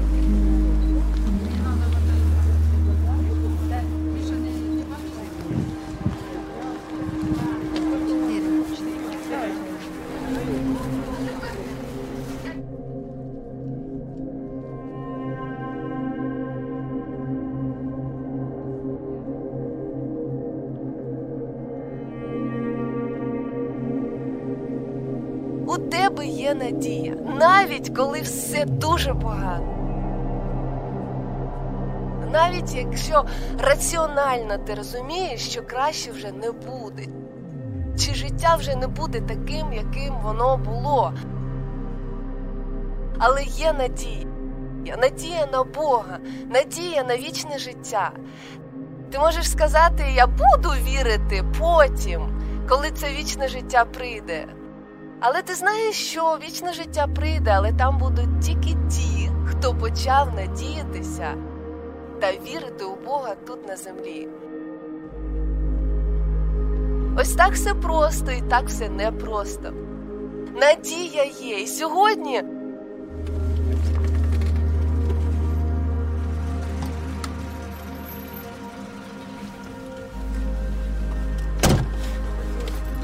Надія, навіть коли все дуже погано. Навіть якщо раціонально ти розумієш, що краще вже не буде. Чи життя вже не буде таким, яким воно було. Але є надія. Надія на Бога, надія на вічне життя. Ти можеш сказати, я буду вірити потім, коли це вічне життя прийде. Але ти знаєш, що вічне життя прийде, але там будуть тільки ті, хто почав надіятися та вірити у Бога тут на землі. Ось так все просто і так все непросто. Надія є. І сьогодні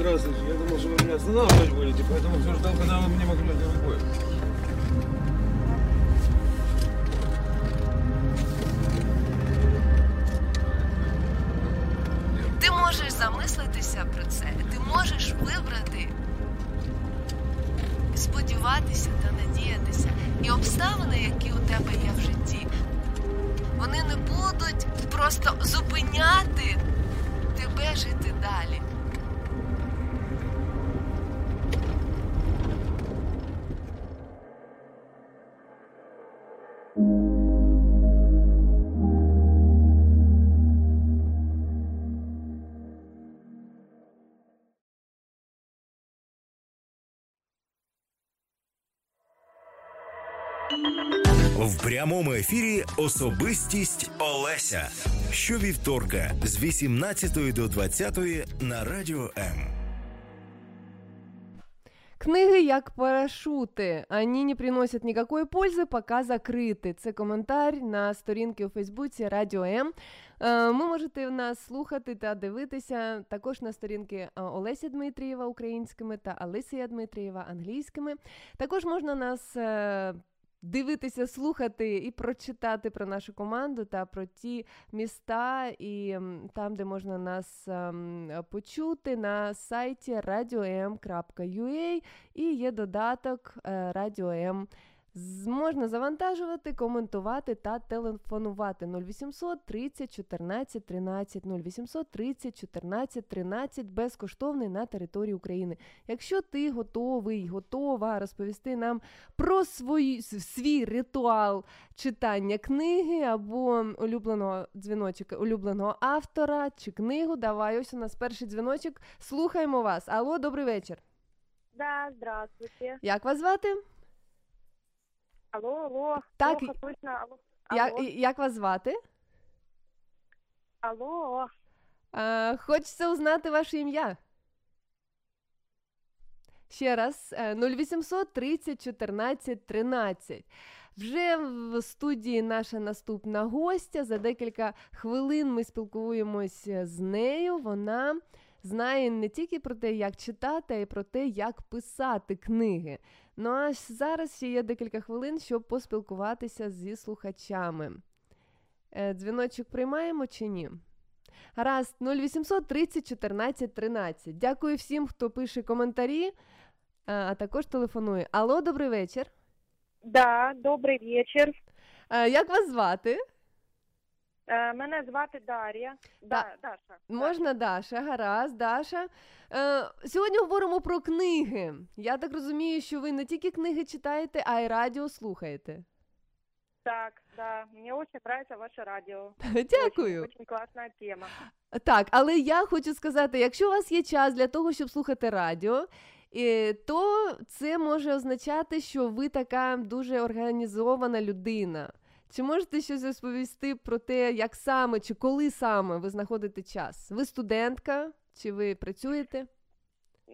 Здравствуйте. Я думал, что вы меня останавливать будете, поэтому все ждал, когда вы мне махнете рукой. Ти можеш замислитися про це. Ти можеш вибрати, сподіватися та надіятися. І обставини, які у тебе є в житті, вони не будуть просто зупиняти тебе жити далі. В прямому ефірі особистість Олеся. Щовівторка з 18 до 20 на Радіо М. Книги як парашути. Они не приносят никакой пользы, пока закриті. Це коментар на сторінці у Фейсбуці Радіо М. Ми можете нас слухати та дивитися також на сторінки Олеся Дмитрієва українськими та Алисія Дмитрієва англійськими. Також можна нас дивитися, слухати і прочитати про нашу команду та про ті міста, і там, де можна нас почути, на сайті RadioM.ua, і є додаток RadioM. Можна завантажувати, коментувати та телефонувати 0800 30 14 13, 0800 30 14 13, безкоштовний на території України. Якщо ти готовий, готова розповісти нам про свій ритуал читання книги або улюбленого дзвіночка, улюбленого автора чи книгу, давай, ось у нас перший дзвіночок, слухаємо вас. Алло, добрий вечір. Да, здравствуйте. Як вас звати? Алло. Так, плохо слышно. Алло. Як вас звати? Алло. Хочеться узнати ваше ім'я. Ще раз. 0800 30 14 13. Вже в студії наша наступна гостя. За декілька хвилин ми спілкуємося з нею. Вона знає не тільки про те, як читати, а й про те, як писати книги. Ну, а зараз ще є декілька хвилин, щоб поспілкуватися зі слухачами. Дзвіночок приймаємо чи ні? Гаразд, 0800 30 14 13. Дякую всім, хто пише коментарі, а також телефонує. Алло, добрий вечір. Да, добрий вечір. Як вас звати? Мене звати Дар'я. Даша. Можна Даша, гаразд, Даша. Сьогодні говоримо про книги. Я так розумію, що ви не тільки книги читаєте, а й радіо слухаєте. Так, да. Мені дуже подобається ваше радіо. Дякую. Дуже класна тема. Так, але я хочу сказати, якщо у вас є час для того, щоб слухати радіо, то це може означати, що ви така дуже організована людина. Чи можете щось розповісти про те, як саме, чи коли саме ви знаходите час? Ви студентка, чи ви працюєте?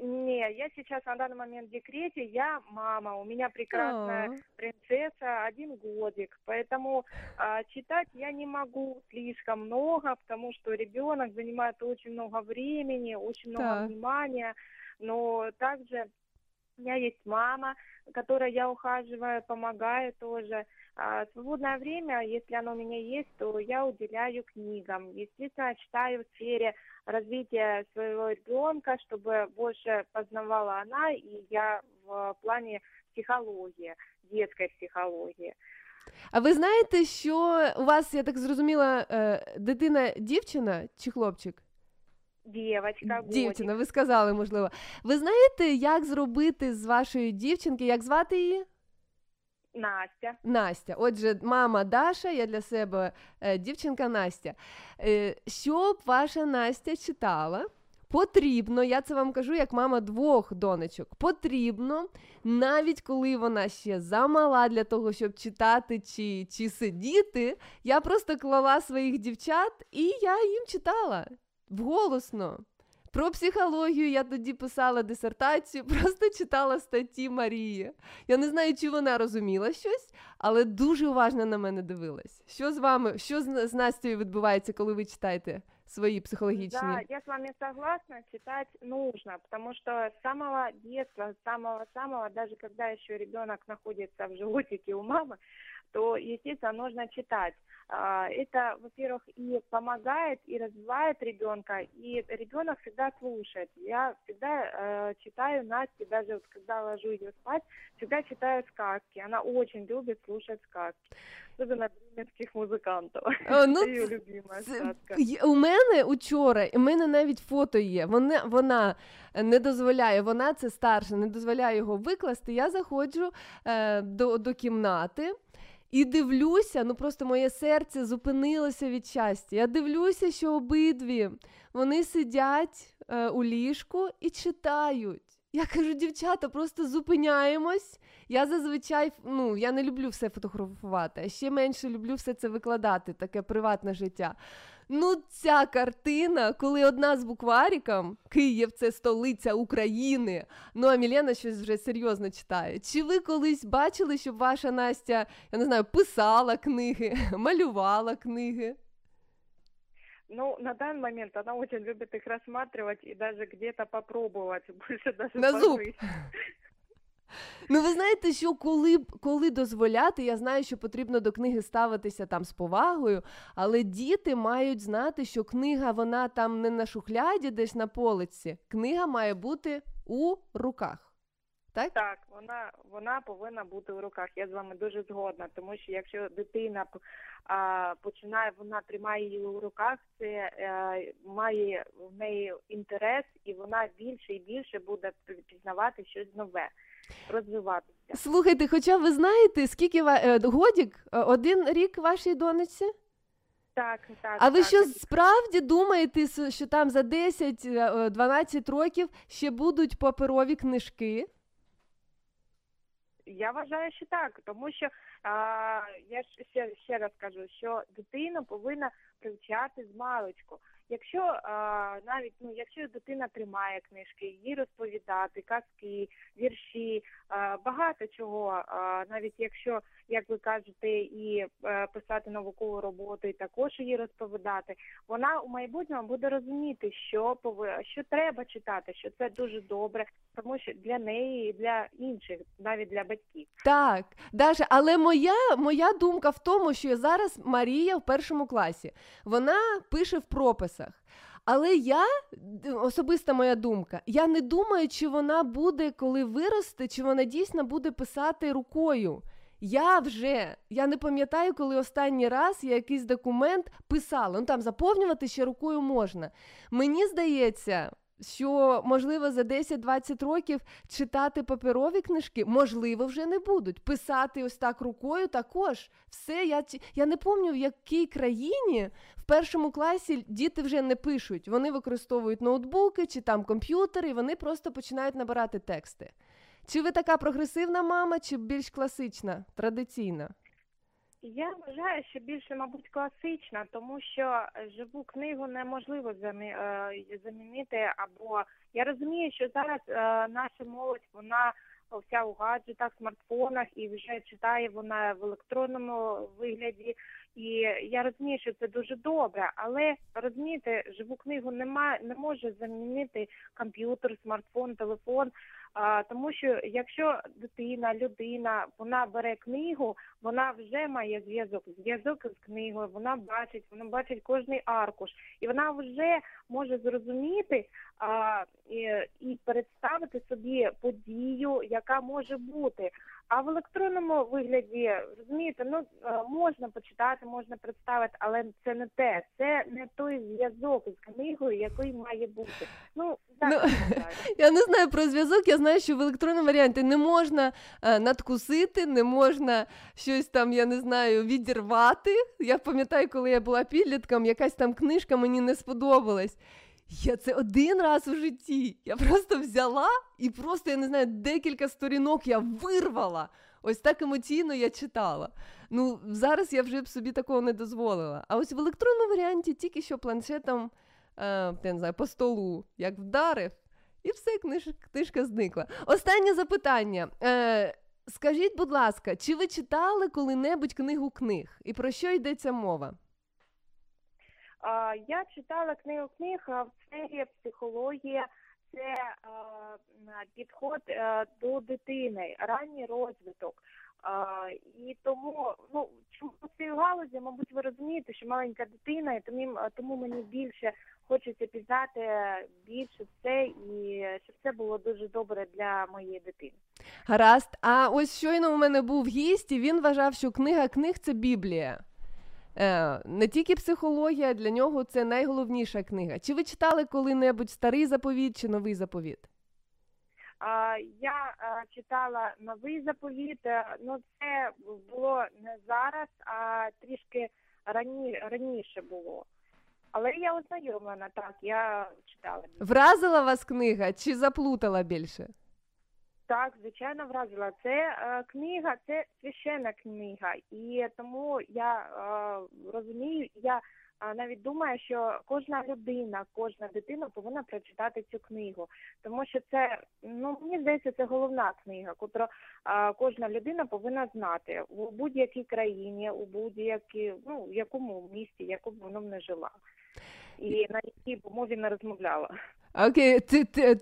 Ні, я зараз на даний момент в декреті, я мама, у мене прекрасна принцеса, 1 годик, тому читати я не можу слишком багато, тому що дитина займає дуже багато часу, дуже багато уваги, але також у меня есть мама, которой я ухаживаю, помогаю тоже. А свободное время, если оно у меня есть, то я уделяю книгам. Естественно, читаю в сфере развития своего ребенка, чтобы больше познавала она, и я в плане психологии, детской психологии. А ви знаєте, що у вас, я так зрозуміла, дитина дівчина чи хлопчик? Дівчинка. Дівчина, ви сказали, можливо. Ви знаєте, як зробити з вашої дівчинки, як звати її? Настя. Настя. Отже, мама Даша, я для себе дівчинка Настя. Щоб ваша Настя читала, потрібно, я це вам кажу як мама 2 донечок, потрібно, навіть коли вона ще замала для того, щоб читати чи сидіти, я просто клала своїх дівчат і я їм читала. Вголосно. Про психологію я тоді писала дисертацію, просто читала статті Марії. Я не знаю, чи вона розуміла щось, але дуже уважно на мене дивилась. Що з вами, що з Настею відбувається, коли ви читаєте свои психологические? Да, я с вами согласна, читать нужно, потому что с самого детства, с самого-самого, даже когда еще ребенок находится в животике у мамы, то, естественно, нужно читать. Это, во-первых, и помогает, и развивает ребенка, и ребенок всегда слушает. Я всегда читаю Насте, даже вот, когда ложу ее спать, всегда читаю сказки. Она очень любит слушать сказки, особенно бременских музикантів. Це її улюблена сказка. У мене учора, у мене навіть фото є, вона не дозволяє, вона це старша, не дозволяє його викласти. Я заходжу до кімнати і дивлюся, ну просто моє серце зупинилося від щастя. Я дивлюся, що обидві, вони сидять у ліжку і читають. Я кажу, дівчата, просто зупиняємось. Я зазвичай, я не люблю все фотографувати, а ще менше люблю все це викладати, таке приватне життя. Ну, ця картина, коли одна з буквариком, Київ – це столиця України, ну, а Мілена щось вже серйозно читає. Чи ви колись бачили, щоб ваша Настя, я не знаю, писала книги, малювала книги? Ну, на данный момент она очень любит их рассматривать и даже где-то попробовать, больше даже на зуб. Ну, ви знаєте, що коли дозволяти, я знаю, що потрібно до книги ставитися там з повагою, але діти мають знати, що книга, вона там не на шухляді десь на полиці, книга має бути у руках. Так? Так, вона повинна бути в руках, я з вами дуже згодна, тому що якщо дитина починає, вона тримає її у руках, це має в неї інтерес, і вона більше і більше буде пізнавати щось нове, розвиватися. Слухайте, хоча ви знаєте, скільки годик, 1 рік вашій донечці? Так. А ви що справді думаєте, що там за 10-12 років ще будуть паперові книжки? Я вважаю, що так, тому що я ще раз кажу, що дитина повинна привчати з маличку. Якщо навіть якщо дитина тримає книжки, їй розповідати казки, вірші, багато чого, навіть якщо, як ви кажете, і писати наукову роботу, і також її розповідати, вона у майбутньому буде розуміти, що треба читати, що це дуже добре, тому що для неї і для інших, навіть для батьків. Так, Даша, але моя думка в тому, що зараз Марія в 1 класі, вона пише в прописах. Але особиста моя думка, я не думаю, чи вона буде, коли виросте, чи вона дійсно буде писати рукою. Я не пам'ятаю, коли останній раз я якийсь документ писала. Ну, там заповнювати ще рукою можна. Мені здається, що, можливо, за 10-20 років читати паперові книжки, можливо, вже не будуть. Писати ось так рукою також. Все, я не пам'ятаю, в якій країні в 1 класі діти вже не пишуть. Вони використовують ноутбуки чи там комп'ютери, і вони просто починають набирати тексти. Чи ви така прогресивна мама, чи більш класична, традиційна? Я вважаю, що більше, мабуть, класична, тому що живу книгу неможливо замінити. Або я розумію, що зараз наша молодь, вона вся у гаджетах, смартфонах, і вже читає вона в електронному вигляді. І я розумію, що це дуже добре, але, розумієте, живу книгу не може замінити комп'ютер, смартфон, телефон, тому що якщо людина, вона бере книгу, вона вже має зв'язок з книгою, вона бачить кожний аркуш, і вона вже може зрозуміти і представити собі подію, яка може бути. А в електронному вигляді, розумієте, можна почитати, можна представити, але це не те. Це не той зв'язок з книгою, який має бути. Я не знаю про зв'язок, я знаю, що в електронному варіанті не можна надкусити, не можна щось там, я не знаю, відірвати. Я пам'ятаю, коли я була підлітком, якась там книжка мені не сподобалась. Я це 1 раз у житті, я просто взяла і просто, я не знаю, декілька сторінок я вирвала. Ось так емоційно я читала. Ну, зараз я вже б собі такого не дозволила. А ось в електронному варіанті тільки що планшетом я не знаю, по столу, як вдарив, і все, книжка зникла. Останнє запитання. Скажіть, будь ласка, чи ви читали коли-небудь книгу книг? І про що йдеться мова? Я читала книгу книг в сфері психології. Це підход до дитини, ранній розвиток. І тому, ну, чому в цій галузі, мабуть, ви розумієте, що маленька дитина, і тому мені більше хочеться пізнати більше все, і щоб це було дуже добре для моєї дитини. Гаразд. А ось щойно у мене був гість, і він вважав, що книга книг – це Біблія. Не тільки психологія, для нього це найголовніша книга. Чи ви читали коли-небудь Старий заповіт чи Новий заповіт? Я читала Новий заповіт, але це було не зараз, а трішки раніше було. Але я ознайомлена, так, я читала. Вразила вас книга чи заплутала більше? Так, звичайно, вразила. Це книга, це священна книга, і тому я розумію, я навіть думаю, що кожна дитина повинна прочитати цю книгу, тому що це, ну, мені здається, це головна книга, яку кожна людина повинна знати у будь-якій країні, у будь-якій, ну, в якому місті, в якому вона не жила, і на якій мові не розмовляла. Окей,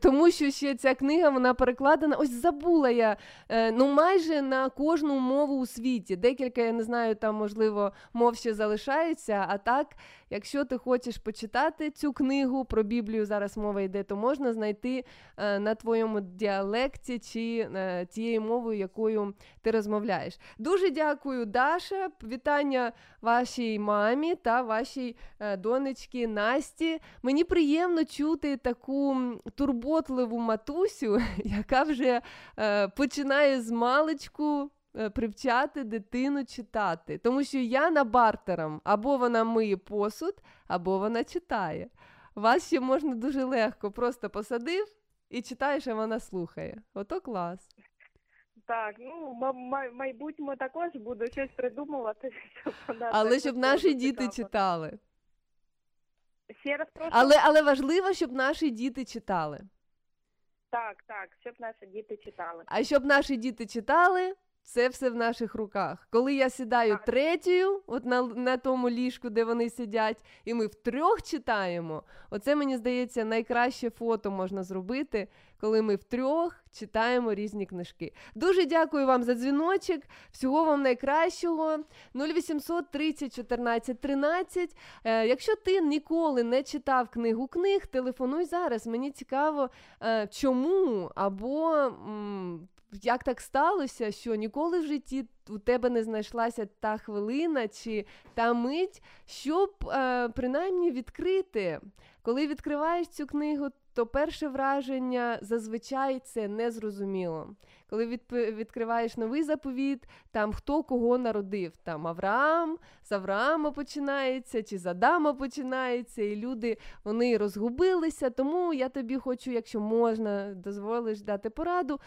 тому що ще ця книга, вона перекладена, ось забула я, ну майже на кожну мову у світі. Декілька, я не знаю, там, можливо, мов ще залишаються, а так, якщо ти хочеш почитати цю книгу, про Біблію зараз мова йде, то можна знайти на твоєму діалекті чи тією мовою, якою ти розмовляєш. Дуже дякую, Даша, вітання вашій мамі та вашій донечці Насті. Мені приємно чути таку турботливу матусю, яка вже починає з маличку привчати дитину читати. Тому що Яна бартером, або вона миє посуд, або вона читає. Вас ще можна дуже легко, просто посадив і читаєш, а вона слухає. Ото клас. Так, ну, в майбутньому також буду щось придумувати. Але щоб наші діти читали. Але важливо, щоб наші діти читали. Так, так, щоб наші діти читали. А щоб наші діти читали, це все в наших руках. Коли я сідаю третьою, от на тому ліжку, де вони сидять, і ми втрьох читаємо, оце, мені здається, найкраще фото можна зробити, коли ми втрьох читаємо різні книжки. Дуже дякую вам за дзвіночок, всього вам найкращого. 0800 30 14 13. Якщо ти ніколи не читав книгу книг, телефонуй зараз, мені цікаво, чому або як так сталося, що ніколи в житті у тебе не знайшлася та хвилина чи та мить, щоб принаймні відкрити. Коли відкриваєш цю книгу, то перше враження зазвичай це незрозуміло. Коли відкриваєш Новий заповіт, там хто кого народив, там Авраам, з Авраама починається, чи з Адама починається, і люди, вони розгубилися, тому я тобі хочу, якщо можна, дозволиш дати пораду,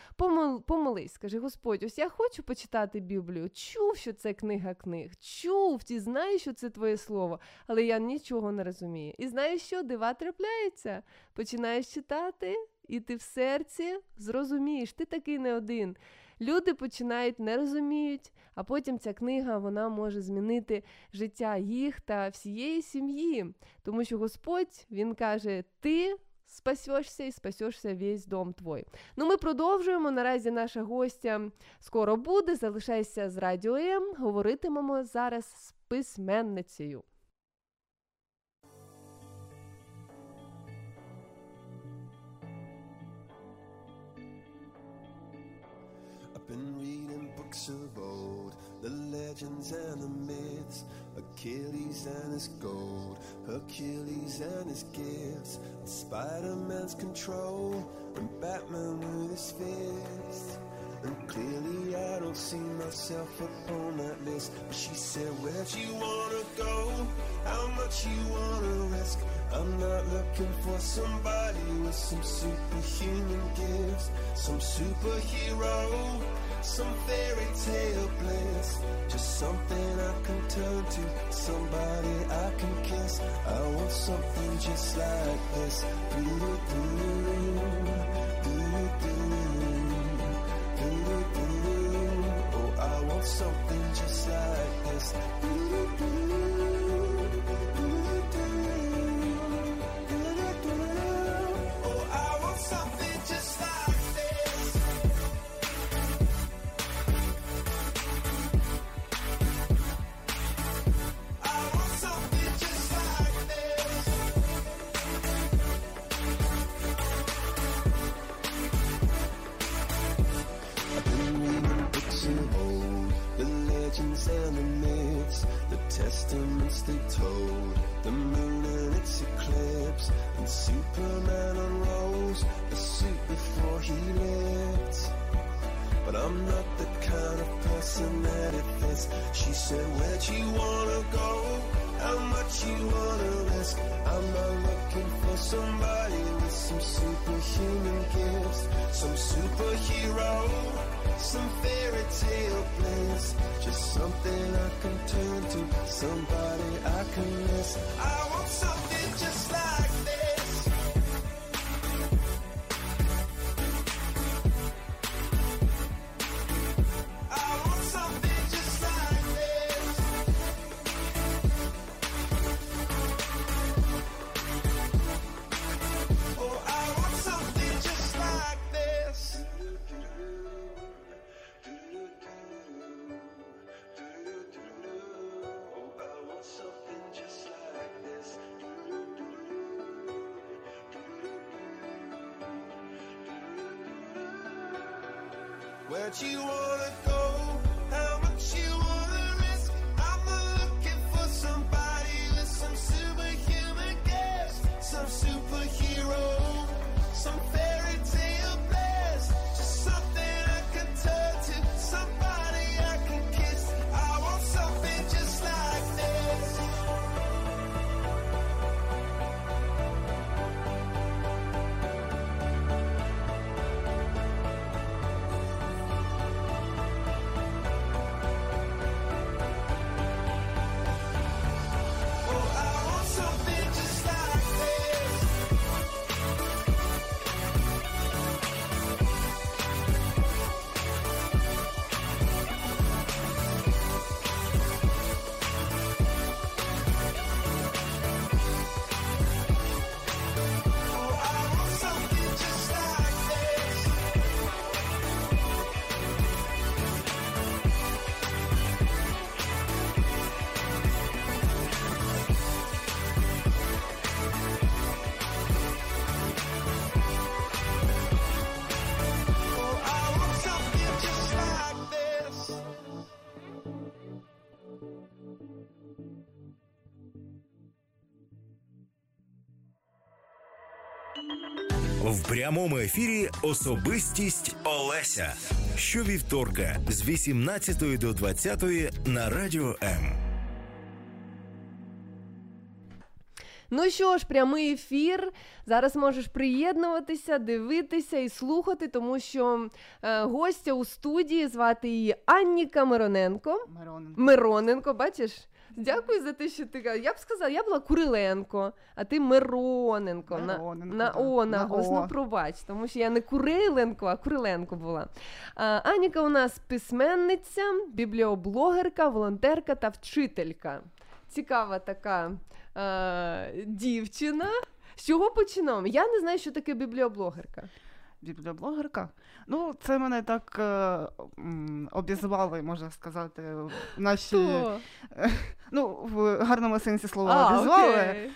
помолись, скажи, Господь, ось я хочу почитати Біблію, чув, що це книга книг, чув, ти знаєш, що це твоє слово, але я нічого не розумію. І знаєш що, дива трапляються, починаєш читати, і ти в серці зрозумієш, ти такий не один. Люди починають, не розуміють, а потім ця книга, вона може змінити життя їх та всієї сім'ї. Тому що Господь, Він каже, ти спасешся і спасешся весь дом твій. Ну, ми продовжуємо, наразі наша гостя скоро буде, залишайся з Радіо М, говоритимемо зараз з письменницею. Been reading books of old, the legends and the myths, Achilles and his gold, Hercules and his gifts, and Spider-Man's control, and Batman with his fists. Clearly I don't see myself upon that list. But she said, where'd you wanna go? How much you wanna risk? I'm not looking for somebody with some superhuman gifts, some superhero, some fairy tale bliss. Just something I can turn to, somebody I can kiss. I want something just like this. Oh, I want something just like this. Oh, I want something just like this. And the myths, the testaments they told, the moon and its eclipse, and Superman unrolls the suit before he lived. But I'm not the kind of person that it fits. She said, where'd you wanna go? How much you wanna risk? I'm not looking for somebody with some superhuman gifts, some superhero, some fairy tale bliss, just something I can turn to, somebody I can miss. I want something just like this. I want something just like this. Oh, I want something just like this. Where'd you wanna go? How much you wanna risk? I'm not looking for somebody with some superhuman gifts, some superhero, some fairy tale bliss. Just something I can turn to, somebody I can kiss. I want something just like this. В прямому ефірі особистість Олеся. Щовівторка з 18 до 20 на Радіо М. Ну що ж, прямий ефір. Зараз можеш приєднуватися, дивитися і слухати, тому що гостя у студії, звати її Анніка Мироненко. Мироненко, бачиш? Дякую за те, що ти... Я б сказала, я була Куриленко, а ти Мироненко. На О. Пробач, тому що я не Куриленко, а Куриленко була. Аніка у нас письменниця, бібліоблогерка, волонтерка та вчителька. Цікава така дівчина. З чого починаємо? Я не знаю, що таке бібліоблогерка. Бібліоблогерка? Ну, це мене так обізвали, можна сказати, наші... Ну, в гарному сенсі слова обізвали.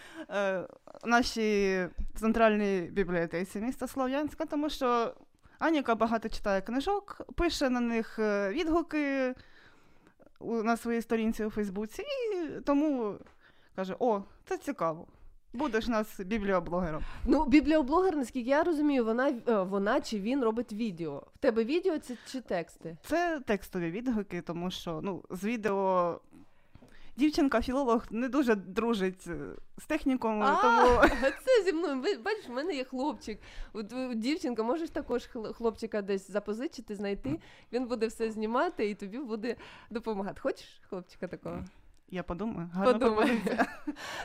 Нашій центральній бібліотеці міста Слов'янська, тому що Аніка багато читає книжок, пише на них відгуки на своїй сторінці у Фейсбуці, і тому каже, о, це цікаво. Будеш у нас бібліоблогером. Ну, бібліоблогер, наскільки я розумію, вона чи він робить відео. В тебе відео це чи тексти? Це текстові відгуки, тому що, ну, з відео дівчинка-філолог не дуже дружить з техніком, тому... Це зі мною. Бачиш, в мене є хлопчик. Дівчинка, можеш також хлопчика десь запозичити, знайти. Він буде все знімати і тобі буде допомагати. Хочеш хлопчика такого? Я подумаю.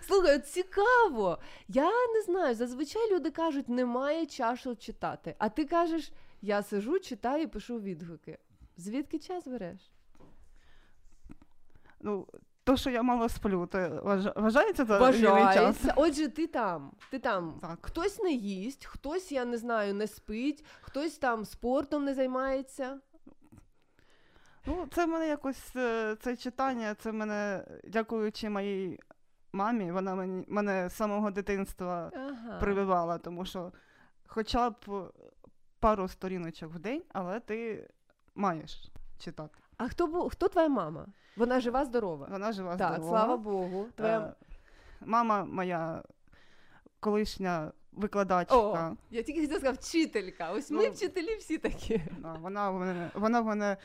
Слухай, цікаво. Я не знаю, зазвичай люди кажуть, немає часу читати. А ти кажеш, я сижу, читаю і пишу відгуки. Звідки час береш? Ну, то, що я мало сплю, то вважається за вільний час? Отже, ти там. Ти там. Так. Хтось не їсть, хтось, я не знаю, не спить, хтось там спортом не займається. Ну, це в мене якось, це читання, це мене, дякуючи моїй мамі, вона мене з самого дитинства прививала, тому що хоча б пару сторіночок в день, але ти маєш читати. А хто твоя мама? Вона жива, здорова? Вона жива, здорова. Так, слава Богу. Мама моя колишня викладачка. О, я тільки хотіла сказати, вчителька. Ось ми, вчителі, всі такі. Вона в мене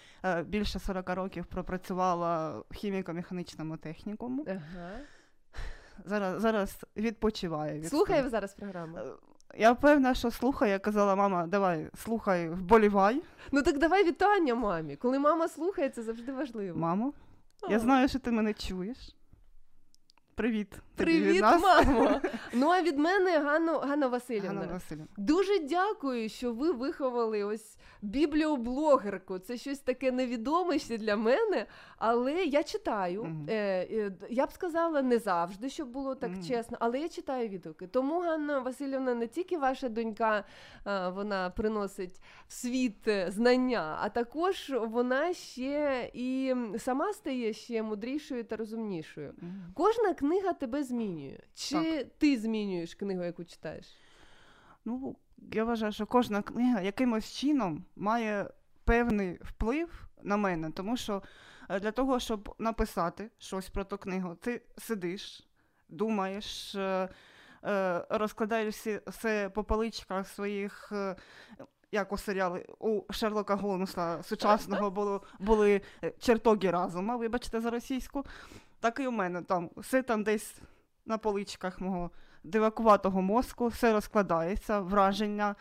більше 40 років пропрацювала в хіміко-механічному технікуму. Ага. Зараз відпочиває. Слухає зараз програму? Я певна, що слухає. Я казала, мама, давай, слухай, вболівай. Ну так давай вітання мамі. Коли мама слухає, це завжди важливо. Мамо, я знаю, що ти мене чуєш. Привіт, мамо! Ну, а від мене Ганна Василівна. Дуже дякую, що ви виховали ось бібліоблогерку. Це щось таке невідоме ще для мене, але я читаю. Я б сказала, не завжди, щоб було так чесно, але я читаю відгуки. Тому Ганна Василівна не тільки ваша донька, вона приносить в світ знання, а також вона ще і сама стає ще мудрішою та розумнішою. Кожна книга тебе змінює. Чи ти змінюєш книгу, яку читаєш? Ну, я вважаю, що кожна книга якимось чином має певний вплив на мене. Тому що для того, щоб написати щось про ту книгу, ти сидиш, думаєш, розкладаєш все по поличках своїх... Як у серіалі у Шерлока Голмса сучасного були чертоги разума, вибачте за російську, так і у мене там. Все там десь на поличках мого дивакуватого мозку, все розкладається, враження,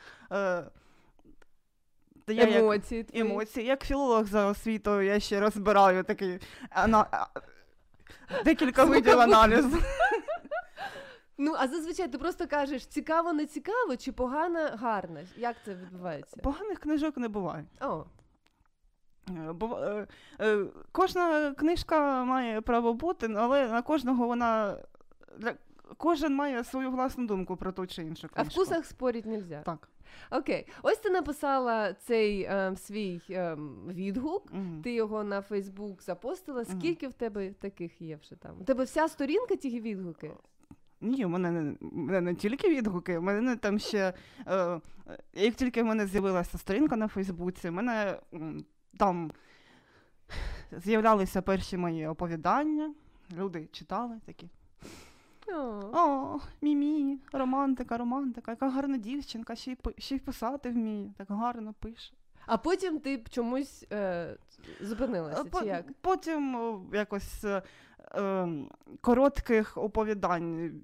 емоції. Як філолог за освітою я ще розбираю такий декілька видів аналізу. Ну, а зазвичай ти просто кажеш, цікаво, не цікаво, чи погано, гарно? Як це відбувається? Поганих книжок не буває. Кожна книжка має право бути, але на кожного вона... Кожен має свою власну думку про ту чи іншу книжку. А в вкусах спорити не можна? Так. Окей. Ось ти написала цей свій відгук, ти його на Фейсбук запостила. Скільки в тебе таких є вже там? У тебе вся сторінка тільки відгуки? Ні, у мене не тільки відгуки, у мене там ще, як тільки в мене з'явилася сторінка на Фейсбуці, в мене там з'являлися перші мої оповідання, люди читали такі, о, мімі, романтика, яка гарна дівчинка, ще й писати вміє, так гарно пише. А потім ти чомусь зупинилася, чи як? Потім якось коротких оповідань,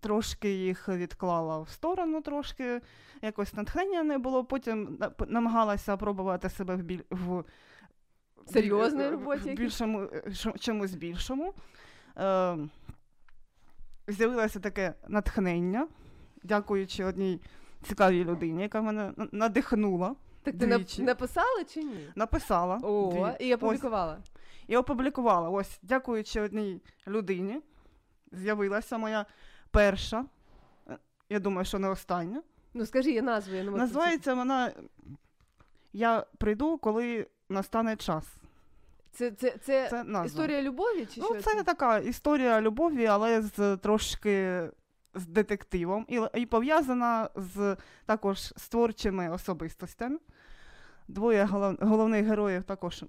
трошки їх відклала в сторону, трошки якось натхнення не було, потім намагалася пробувати себе в серйозній роботі, більшому, чомусь більшому. З'явилося таке натхнення, дякуючи одній цікавій людині, яка мене надихнула. Так ти написала чи ні? Написала. О, і опублікувала? І опублікувала. Ось, дякуючи одній людині, з'явилася моя перша, я думаю, що не остання. Ну, скажи її назву. Називається вона «Я прийду, коли настане час». Це історія любові чи що? Ну, це така історія любові, але з трошки... з детективом і пов'язана також з творчими особистостями. Двоє головних героїв також.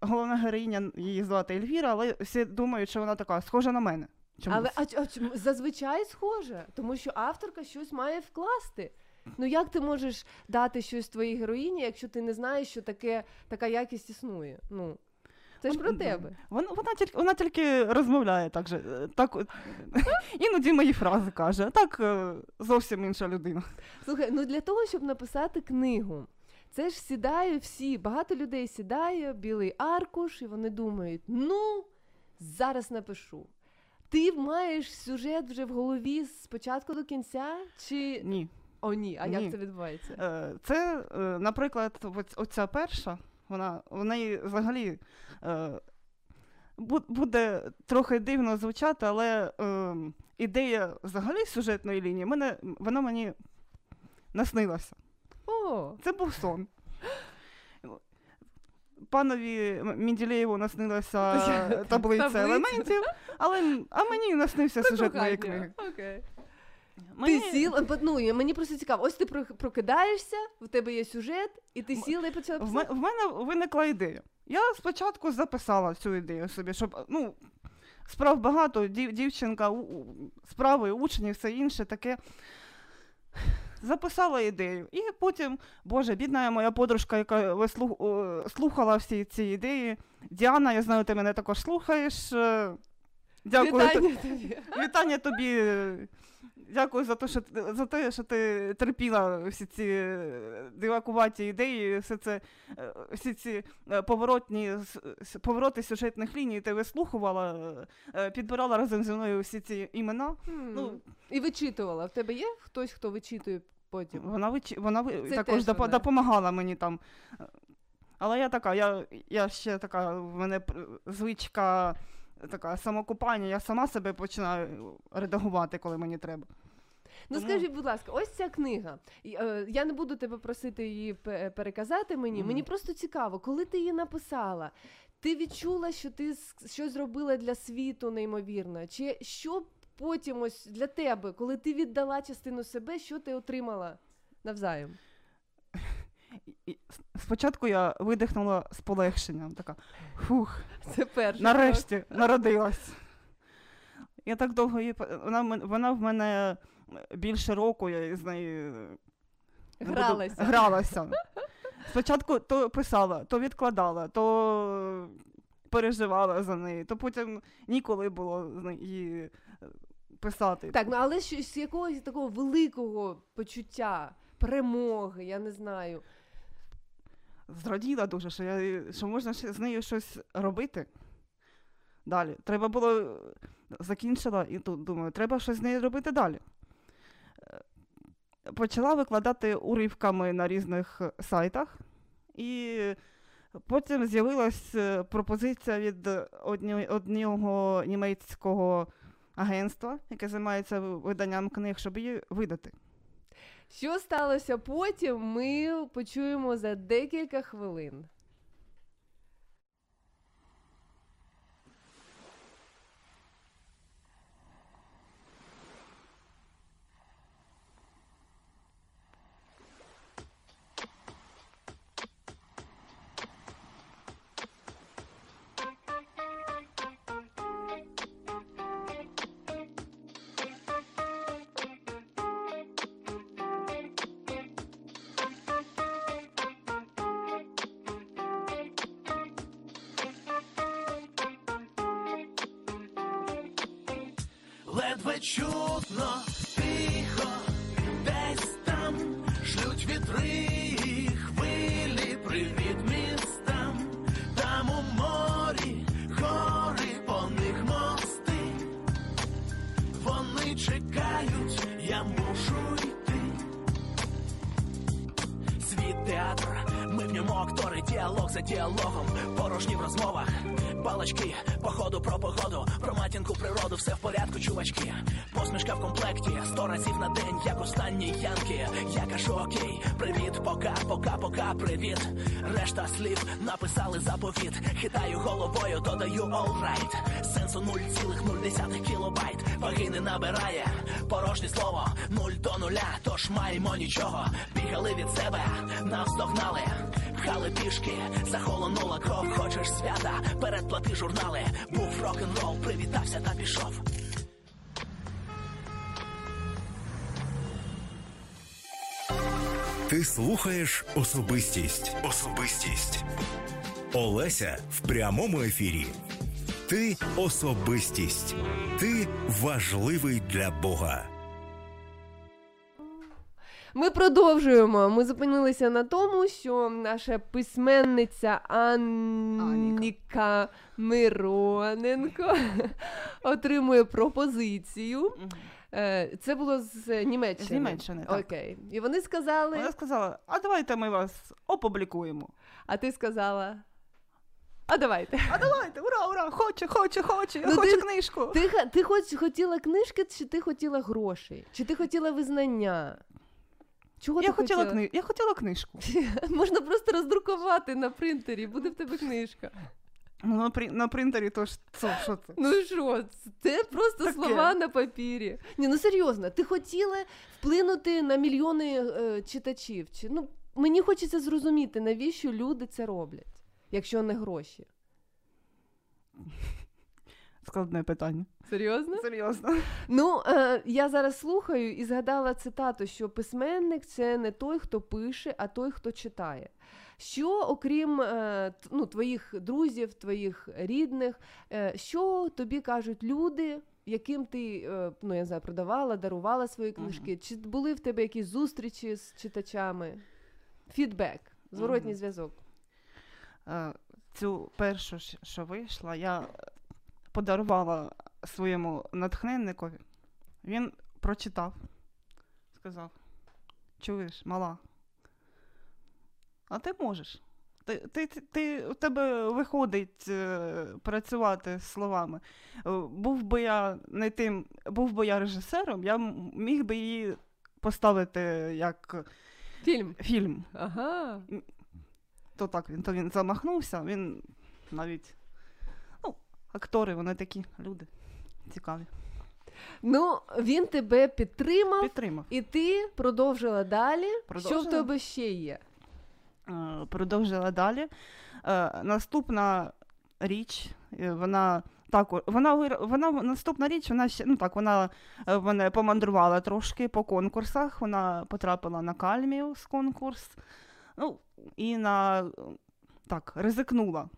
Головна героїня, її звати Ельвіра, але всі думають, що вона така схожа на мене. Але зазвичай схоже, тому що авторка щось має вкласти. Ну як ти можеш дати щось твоїй героїні, якщо ти не знаєш, що таке, така якість існує? Ну, це ж про тебе. Вона тільки розмовляє так же. Так, іноді мої фрази каже. Так зовсім інша людина. Слухай, ну для того, щоб написати книгу, це ж сідає всі, багато людей сідає, білий аркуш, і вони думають, ну, зараз напишу. Ти маєш сюжет вже в голові з початку до кінця? Чи... Ні. О, ні. А ні. Як це відбувається? Це, наприклад, оця перша, вона взагалі буде трохи дивно звучати, але ідея взагалі сюжетної лінії, вона мені наснилася. О! Це був сон. Панові Мінділеєву наснилася таблиця елементів, а мені наснився сюжет моєї книги. Окей. Ти сіла, ну, мені просто цікаво, ось ти прокидаєшся, в тебе є сюжет, і ти сіла і почала писати? В мене виникла ідея. Я спочатку записала цю ідею собі, щоб, ну, справ багато, дівчинка, справи, учні, все інше таке. Записала ідею. І потім, боже, бідна моя подружка, яка слухала всі ці ідеї. Діана, я знаю, ти мене також слухаєш. Дякую. Вітання тобі. Дякую за те, що ти терпіла всі ці дивакуваті ідеї, всі ці повороти сюжетних ліній. Ти вислухувала, підбирала разом зі мною всі ці імена. Ну, і вичитувала. В тебе є хтось, хто вичитує потім? Вона також допомагала мені там. Але я така, я ще така, в мене звичка... Така самокупання, я сама себе починаю редагувати, коли мені треба. Ну скажіть, будь ласка, ось ця книга. Я не буду тебе просити її переказати мені. Мені просто цікаво, коли ти її написала, ти відчула, що ти щось зробила для світу неймовірно? Чи що потім ось для тебе, коли ти віддала частину себе, що ти отримала навзаєм? Спочатку я видихнула з полегшенням, така, фух, це перший нарешті раз. Народилась. Я так довго її, вона в мене більше року, я з нею гралася. Спочатку то писала, то відкладала, то переживала за неї, то потім ніколи було її писати. Так, ну але з якогось такого великого почуття, перемоги, я не знаю. Зраділа дуже, що можна з нею щось робити. Далі. Треба було... Закінчила і тут думаю, треба щось з нею робити далі. Почала викладати уривками на різних сайтах. І потім з'явилась пропозиція від одного німецького агентства, яке займається виданням книг, щоб її видати. Що сталося потім, ми почуємо за декілька хвилин. Ледве чутно, тихо, десь там шлють вітри і хвилі, привіт містам. Там у морі гори, по них мости. Вони чекають, я мушу йти. Світ театр, ми в ньому актори, діалог за діалогом, порожні в розмовах, балачки, походу про погоду, про матінку природу, все в порядку, чувачки. Посмішка в комплекті, 100 разів на день, як останні янки. Я кажу окей, привіт, пока, пока, пока, привіт. Решта слів написали заповіт. Хитаю головою, додаю олрайт. Сенсу 0,0 кілобайт. Ваги не набирає, порожнє слово 0 до 0, тож маємо нічого. Бігали від себе, навздогнали. Пхали пішки, захолонула кров, хочеш свята, передплати журнали. Був рок-н-рол, привітався та пішов. Ти слухаєш особистість. Особистість. Олеся в прямому ефірі. Ти особистість. Ти важливий для Бога. Ми продовжуємо. Ми зупинилися на тому, що наша письменниця Анніка Мироненко отримує пропозицію. Це було з Німеччини. З Німеччини, так. Окей. І вони сказали... Вона сказала, а давайте ми вас опублікуємо. А ти сказала... А давайте, ура, хочу, ну, хочу ти, книжку. Ти хотіла книжки, чи ти хотіла грошей? Чи ти хотіла визнання? Чого я ти хотіла? Я хотіла книжку. Можна просто роздрукувати на принтері, буде в тебе книжка. Ну, на принтері то ж, що це? Ну що, це просто таке. Слова на папірі. Ні, ну серйозно, ти хотіла вплинути на мільйони читачів. Ну, мені хочеться зрозуміти, навіщо люди це роблять. Якщо не гроші? Складне питання. Серйозно? Ну, я зараз слухаю і згадала цитату, що письменник – це не той, хто пише, а той, хто читає. Що, окрім твоїх друзів, твоїх рідних, що тобі кажуть люди, яким ти, продавала, дарувала свої книжки? Чи були в тебе якісь зустрічі з читачами? Фідбек, зворотній зв'язок. Цю першу, що вийшла, я подарувала своєму натхненникові. Він прочитав, сказав, чуєш, мала, а ти можеш. У тебе виходить працювати з словами. Був би я режисером, я міг би її поставити як фільм. Ага. То він замахнувся, він навіть... актори, вони такі люди цікаві. Ну, він тебе підтримав. І ти продовжила далі. Що в тебе ще є? Продовжила далі. Наступна річ, вона мене помандрувала трошки по конкурсах, вона потрапила на Кальміус конкурс. Ризикнула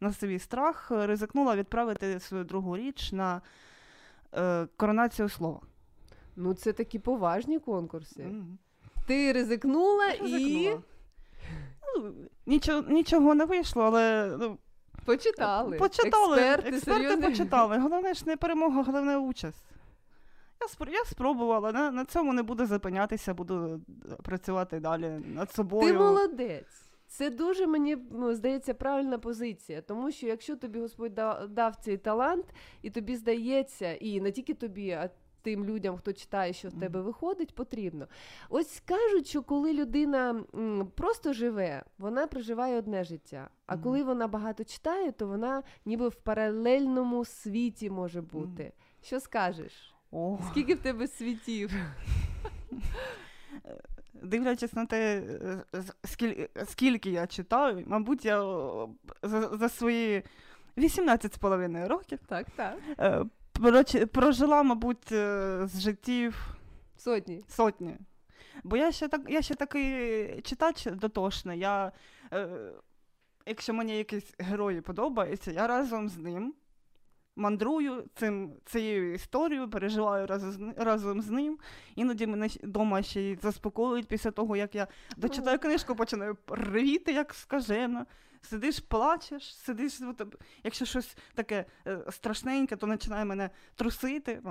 на свій страх, ризикнула відправити свою другу річ на коронацію слова. Ну, це такі поважні конкурси. Mm-hmm. Ти ризикнула. Нічого не вийшло, але... Почитали. Експерти почитали. Головне ж не перемога, головне участь. Я спробувала, на цьому не буду зупинятися, буду працювати далі над собою. Ти молодець. Це дуже, мені здається, правильна позиція, тому що якщо тобі Господь дав цей талант, і тобі здається, і не тільки тобі, а тим людям, хто читає, що в тебе виходить, потрібно. Ось кажуть, що коли людина просто живе, вона проживає одне життя, а коли вона багато читає, то вона ніби в паралельному світі може бути. Що скажеш? Скільки в тебе світів? Дивлячись на те, скільки я читаю, мабуть, я за свої 18,5 років прожила, мабуть, з життів сотні. Бо я ще такий читач дотошний. Якщо мені якісь герої подобаються, я разом з ним мандрую цією історією, переживаю разом з ним. Іноді мене вдома ще й заспокоюють після того, як я дочитаю книжку, починаю ревіти, як скажена. Сидиш, плачеш, якщо щось таке страшненьке, то починає мене трусити.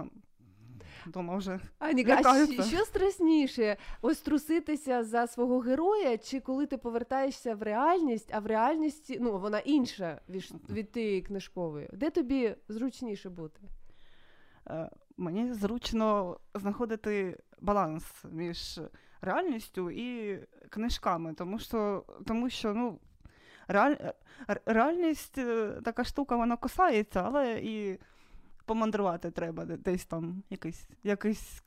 Дома вже лякаюся. А що страшніше? Ось труситися за свого героя, чи коли ти повертаєшся в реальність, а в реальності, вона інша від тієї книжкової. Де тобі зручніше бути? Мені зручно знаходити баланс між реальністю і книжками, тому що реальність така штука, вона кусається, але і помандрувати треба десь там, в якихось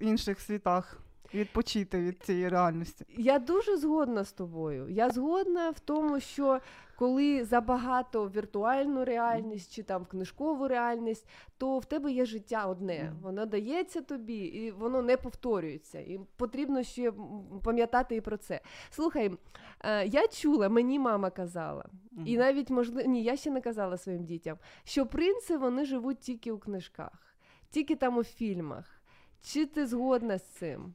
інших світах. відпочити від цієї реальності. Я дуже згодна з тобою. Я згодна в тому, що коли забагато віртуальну реальність чи там в книжкову реальність, то в тебе є життя одне. Воно дається тобі, і воно не повторюється. І потрібно ще пам'ятати і про це. Слухай, я чула, мені мама казала, і навіть, можливо, ні, я ще не казала своїм дітям, що принци, вони живуть тільки у книжках, тільки там у фільмах. Чи ти згодна з цим?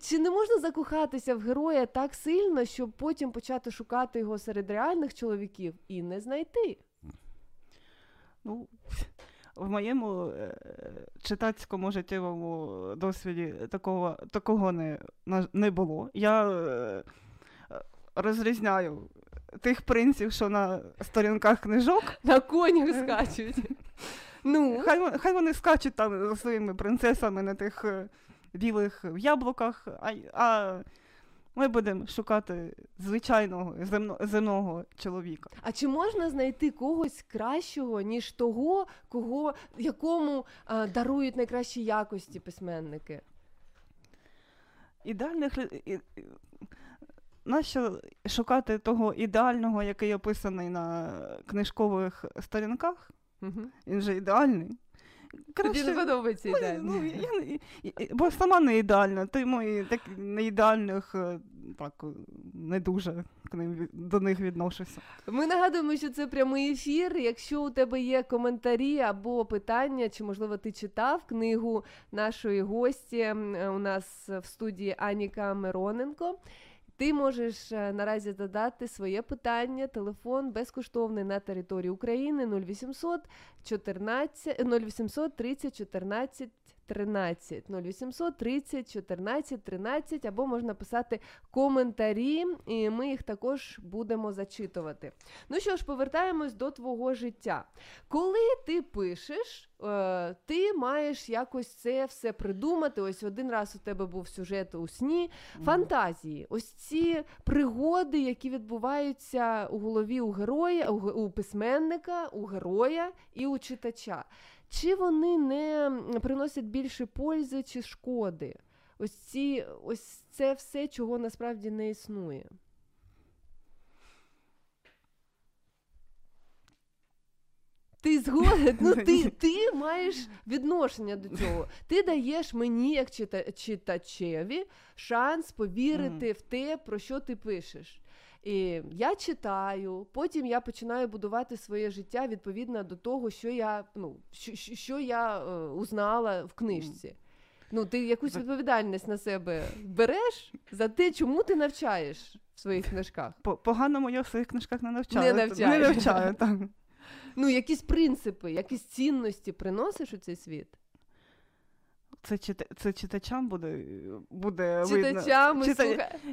Чи не можна закохатися в героя так сильно, щоб потім почати шукати його серед реальних чоловіків і не знайти? Ну, в моєму читацькому життєвому досвіді такого не було. Я розрізняю тих принців, що на сторінках книжок. На конях скачуть. Ну. Хай вони скачуть там за своїми принцесами на тих білих в яблуках, а ми будемо шукати звичайного, земного чоловіка. А чи можна знайти когось кращого, ніж того, якому дарують найкращі якості письменники? Ідеальних людей... Нащо шукати того ідеального, який описаний на книжкових сторінках? Угу. Він же ідеальний. Тобі не подобається ідеальний. Бо сама не ідеальна, тому і так, не ідеальних так, не дуже до них відношуся. Ми нагадуємо, що це прямий ефір. Якщо у тебе є коментарі або питання, чи, можливо, ти читав книгу нашої гості, у нас в студії Анніка Мироненко, ти можеш наразі додати своє питання, телефон безкоштовний на території України 0800 30 14 13, 0800 30 14 13, або можна писати коментарі, і ми їх також будемо зачитувати. Ну що ж, повертаємось до твого життя. Коли ти пишеш, ти маєш якось це все придумати. Ось один раз у тебе був сюжет у сні. Фантазії. Ось ці пригоди, які відбуваються у голові у героя, у письменника, у героя і у читача. Чи вони не приносять більше пользи чи шкоди? Ось це все, чого насправді не існує. Ти згоден, ну ти маєш відношення до цього. Ти даєш мені, як читачеві, шанс повірити в те, про що ти пишеш. І я читаю, потім я починаю будувати своє життя відповідно до того, що я узнала в книжці. Ну, ти якусь відповідальність на себе береш за те, чому ти навчаєш в своїх книжках. Поганому я в своїх книжках не навчаю. Не навчаю, так. Ну, якісь принципи, якісь цінності приносиш у цей світ? Це читачам буде видно.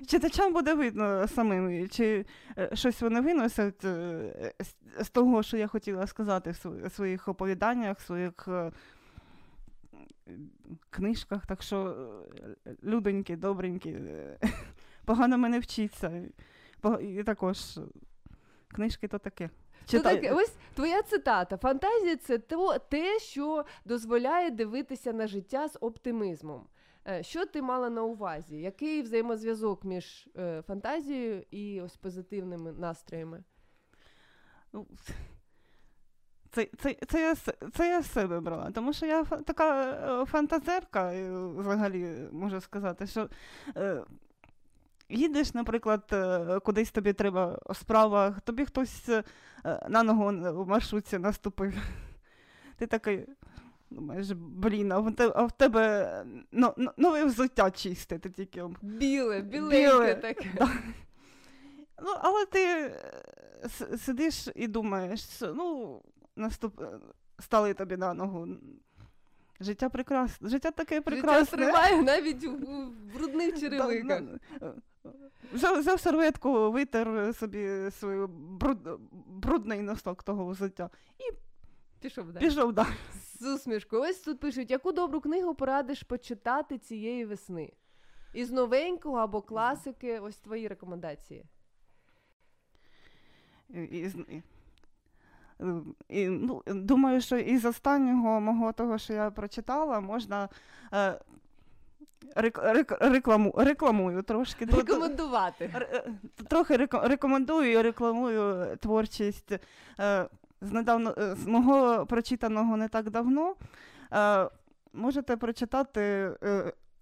Читачам буде видно самим, чи щось вони виносять з того, що я хотіла сказати в своїх оповіданнях, в своїх книжках. Так що, людоньки, добренькі, погано мене вчиться. І також книжки то таке. Так, ось твоя цитата. Фантазія – це те, що дозволяє дивитися на життя з оптимізмом. Що ти мала на увазі? Який взаємозв'язок між фантазією і ось позитивними настроями? Це я з себе брала, тому що я така фантазерка, взагалі, можу сказати, що... Їдеш, наприклад, кудись тобі треба у справах, тобі хтось на ногу в маршрутці наступив. Ти такий, думаєш, блін, а в тебе нове взуття чисте. Ти тільки... Біле таке. Да. Ну, але ти сидиш і думаєш, стали тобі на ногу. Життя прекрасне. Життя таке прекрасне. Життя триває навіть у брудних черевиках. Взяв серветку, витер собі свій брудний носок того взуття і пішов далі. З усмішкою. Ось тут пишуть, яку добру книгу порадиш почитати цієї весни? Із новенького або класики, ось твої рекомендації. Думаю, що із останнього мого того, що я прочитала, можна Рекламую трошки. Рекомендувати. Трохи рекомендую і рекламую творчість з мого прочитаного не так давно. Можете прочитати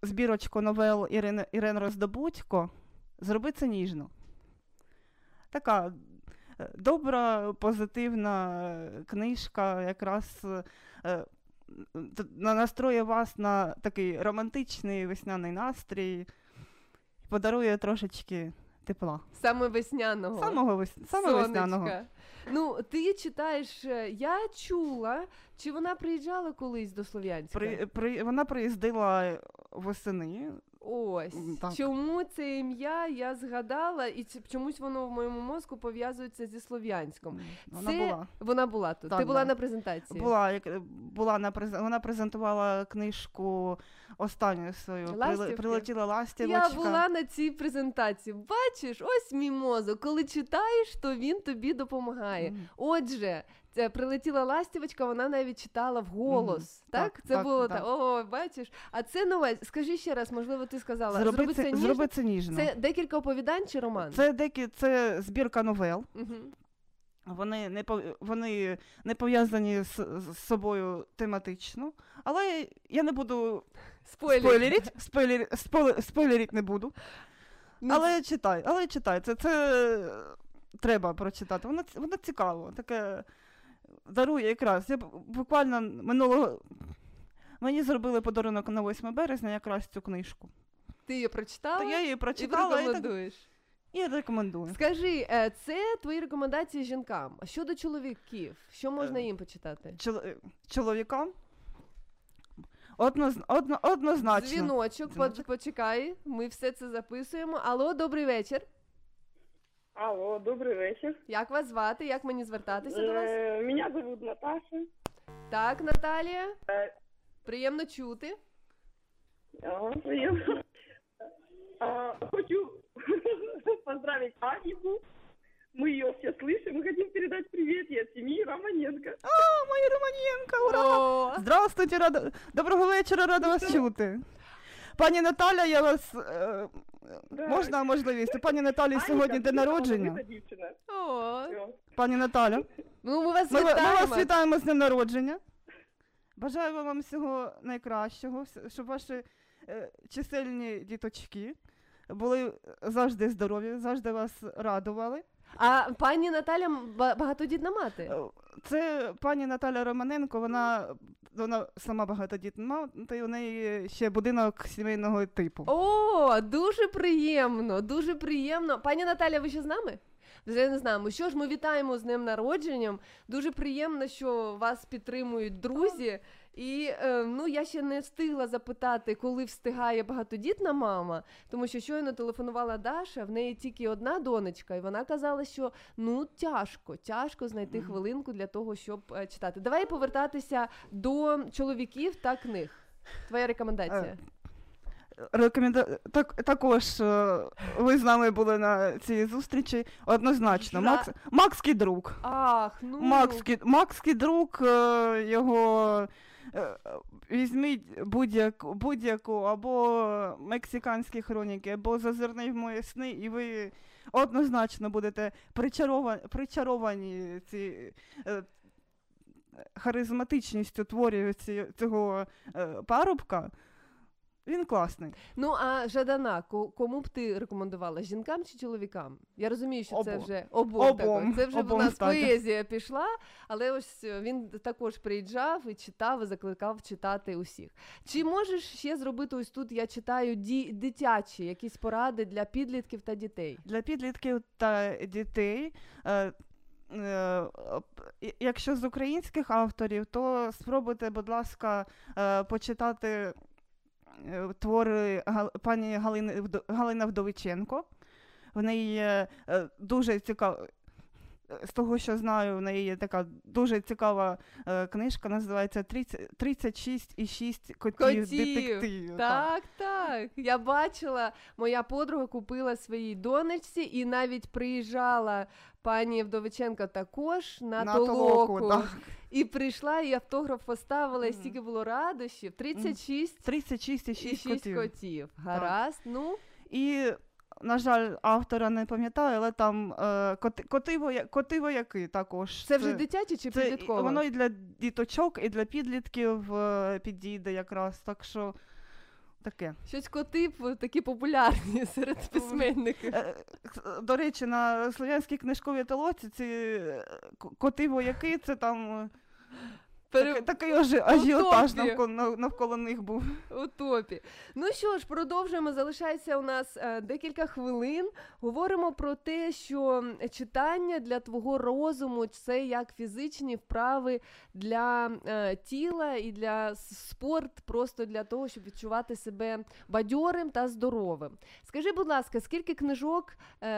збірочку новел Ірен Роздобудько «Зроби це ніжно». Така добра, позитивна книжка, якраз настроє вас на такий романтичний весняний настрій, подарує трошечки тепла. Саме весняного. Саме весняного. Ну, ти читаєш, я чула, чи вона приїжджала колись до Слов'янська? Вона приїздила восени. Ось. Так. Чому це ім'я я згадала, і чомусь воно в моєму мозку пов'язується зі Слов'янськом. Вона була тут. Так, ти була на презентації? Вона презентувала книжку останню свою. Прилетіла ластівочка. Я була на цій презентації. Бачиш, ось мій мозок. Коли читаєш, то він тобі допомагає. Отже, «Прилетіла ластівочка», вона навіть читала вголос, так? Це було так. О, бачиш. А це нове, скажи ще раз, можливо, ти сказала. «Зроби це ніжно». Це декілька оповідань чи роман? Це збірка новел. Вони не пов'язані з собою тематично, але я не буду спойлерити не буду. Але читай, це треба прочитати. Воно цікаво, таке... Дарує якраз. Мені зробили подарунок на 8 березня якраз цю книжку. Ти її прочитала? Я її прочитала. І рекомендуєш? Я рекомендую. Скажи, це твої рекомендації жінкам. А щодо чоловіків? Що можна їм почитати? Чоловікам? Однозначно. Дзвіночок, почекай. Ми все це записуємо. Алло, добрий вечір. Алло, добрий вечір. Як вас звати? Як мені звертатися до вас? Мене звуть Наташа. Так, Наталія. Приємно чути. Приємно. Хочу поздравить Анніку. Мы ее все слышим. Мы хотим передать привет от семьи Романенко. А, моя Романенко, ура! Здравствуйте, доброго вечора, рада вас чути. Пані Наталя, я вас... Можна можливість? Пані Наталі сьогодні день народження. Пані Наталя, ми вас вітаємо з днем народження. Бажаємо вам всього найкращого, щоб ваші чисельні діточки були завжди здорові, завжди вас радували. А пані Наталя багатодітна мати? Це пані Наталя Романенко, вона сама багатодітна мати, і у неї ще будинок сімейного типу. О, дуже приємно, дуже приємно. Пані Наталя, ви ще з нами? Вже не знаємо. Що ж, ми вітаємо з днем народженням. Дуже приємно, що вас підтримують друзі. І я ще не встигла запитати, коли встигає багатодітна мама, тому що щойно телефонувала Даша, в неї тільки одна донечка, і вона казала, що тяжко знайти хвилинку для того, щоб читати. Давай повертатися до чоловіків та книг. Твоя рекомендація? Також ви з нами були на цій зустрічі, однозначно. Макс Кідрук. Макс Кідрук, його візьміть будь-яку, або мексиканські хроніки, або зазирни в мої сни, і ви однозначно будете причаровані ці харизматичністю творів цього парубка. Він класний. Ну, а Жадана, кому б ти рекомендувала? Жінкам чи чоловікам? Я розумію, що це вже обом. Це вже в нас поезія пішла, але ось він також приїжджав і читав, і закликав читати усіх. Чи можеш ще зробити ось тут, я читаю, дитячі якісь поради для підлітків та дітей? Для підлітків та дітей, якщо з українських авторів, то спробуйте, будь ласка, почитати... твори пані Галини Вдовиченко. В неї є дуже цікаві з того, що знаю, в неї є така дуже цікава книжка, називається «36,6 котів детективів». Так, так. Я бачила, моя подруга купила своїй донечці і навіть приїжджала пані Вдовиченка також на толоку. Так. І прийшла, і автограф поставила, і стільки було радощів. 36,6 котів. Гаразд, так. Ну. І... На жаль, автора не пам'ятаю, але там коти вояки також. Це вже дитяче чи підліткове? Воно і для діточок, і для підлітків підійде якраз, так що таке. Щось коти такі популярні серед письменників. До речі, на Слов'янській книжковій толоці ці коти вояки, це там... Такий ажіотаж навколо них був. У топі. Ну що ж, продовжуємо, залишається у нас декілька хвилин. Говоримо про те, що читання для твого розуму – це як фізичні вправи для тіла і для спорт, просто для того, щоб відчувати себе бадьорим та здоровим. Скажи, будь ласка, скільки книжок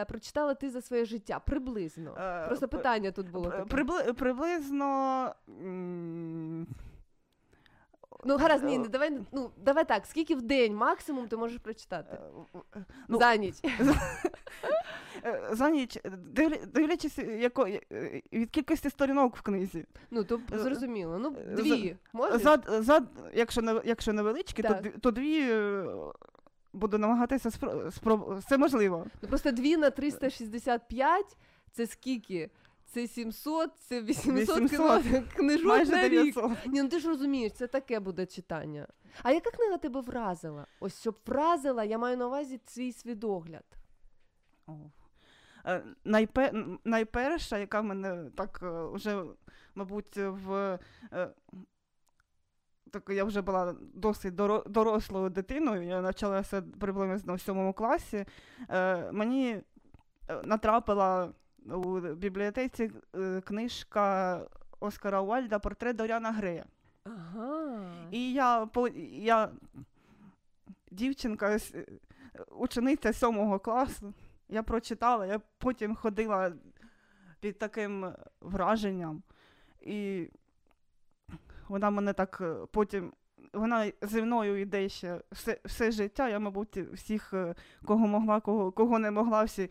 прочитала ти за своє життя? Приблизно. Просто питання тут було таке. Приблизно... Ну, гаразд, ні, давай так, скільки в день максимум ти можеш прочитати? Ну, за ніч. За ніч, дивлячись від кількості сторінок в книзі. Ну, то зрозуміло, ну, дві, можеш? Якщо невеличкі, то дві... Буду намагатися спробувати, це можливо. Ну, просто дві на 365, це скільки? Це 700, це 800 книжок на рік. Ні, ну ти ж розумієш, це таке буде читання. А яка книга тебе вразила? Ось, щоб вразила, я маю на увазі свій свідогляд. Найперша, яка мене так вже, мабуть, я вже була досить дорослою дитиною, я навчалася приблизно в 7 класі, мені натрапила... У бібліотеці книжка Оскара Уальда «Портрет Дориана Грея». Ага. І я дівчинка, учениця 7 класу, я прочитала, я потім ходила під таким враженням. І вона мене так потім... Вона зі мною йде ще все життя, я, мабуть, всіх, кого могла, кого не могла, всі...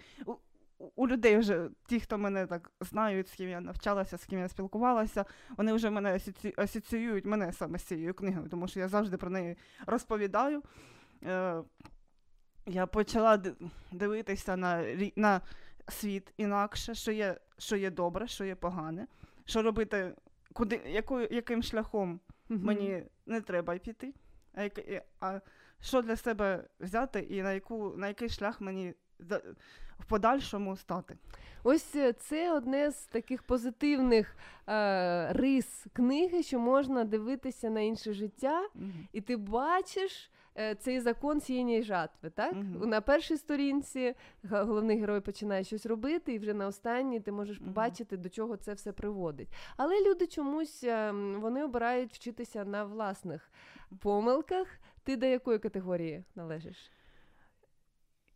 У людей вже, ті, хто мене так знають, з ким я навчалася, з ким я спілкувалася, вони вже мене асоціюють, мене саме з цією книгою, тому що я завжди про неї розповідаю. Я почала дивитися на світ інакше, що є добре, що є погане, що робити, яким шляхом мені не треба піти, а що для себе взяти і на який шлях мені в подальшому стати. Ось це одне з таких позитивних рис книги, що можна дивитися на інше життя, і ти бачиш цей закон сіяння і жатви, так? На першій сторінці головний герой починає щось робити, і вже на останній ти можеш побачити, до чого це все приводить. Але люди чомусь, вони обирають вчитися на власних помилках. Ти до якої категорії належиш?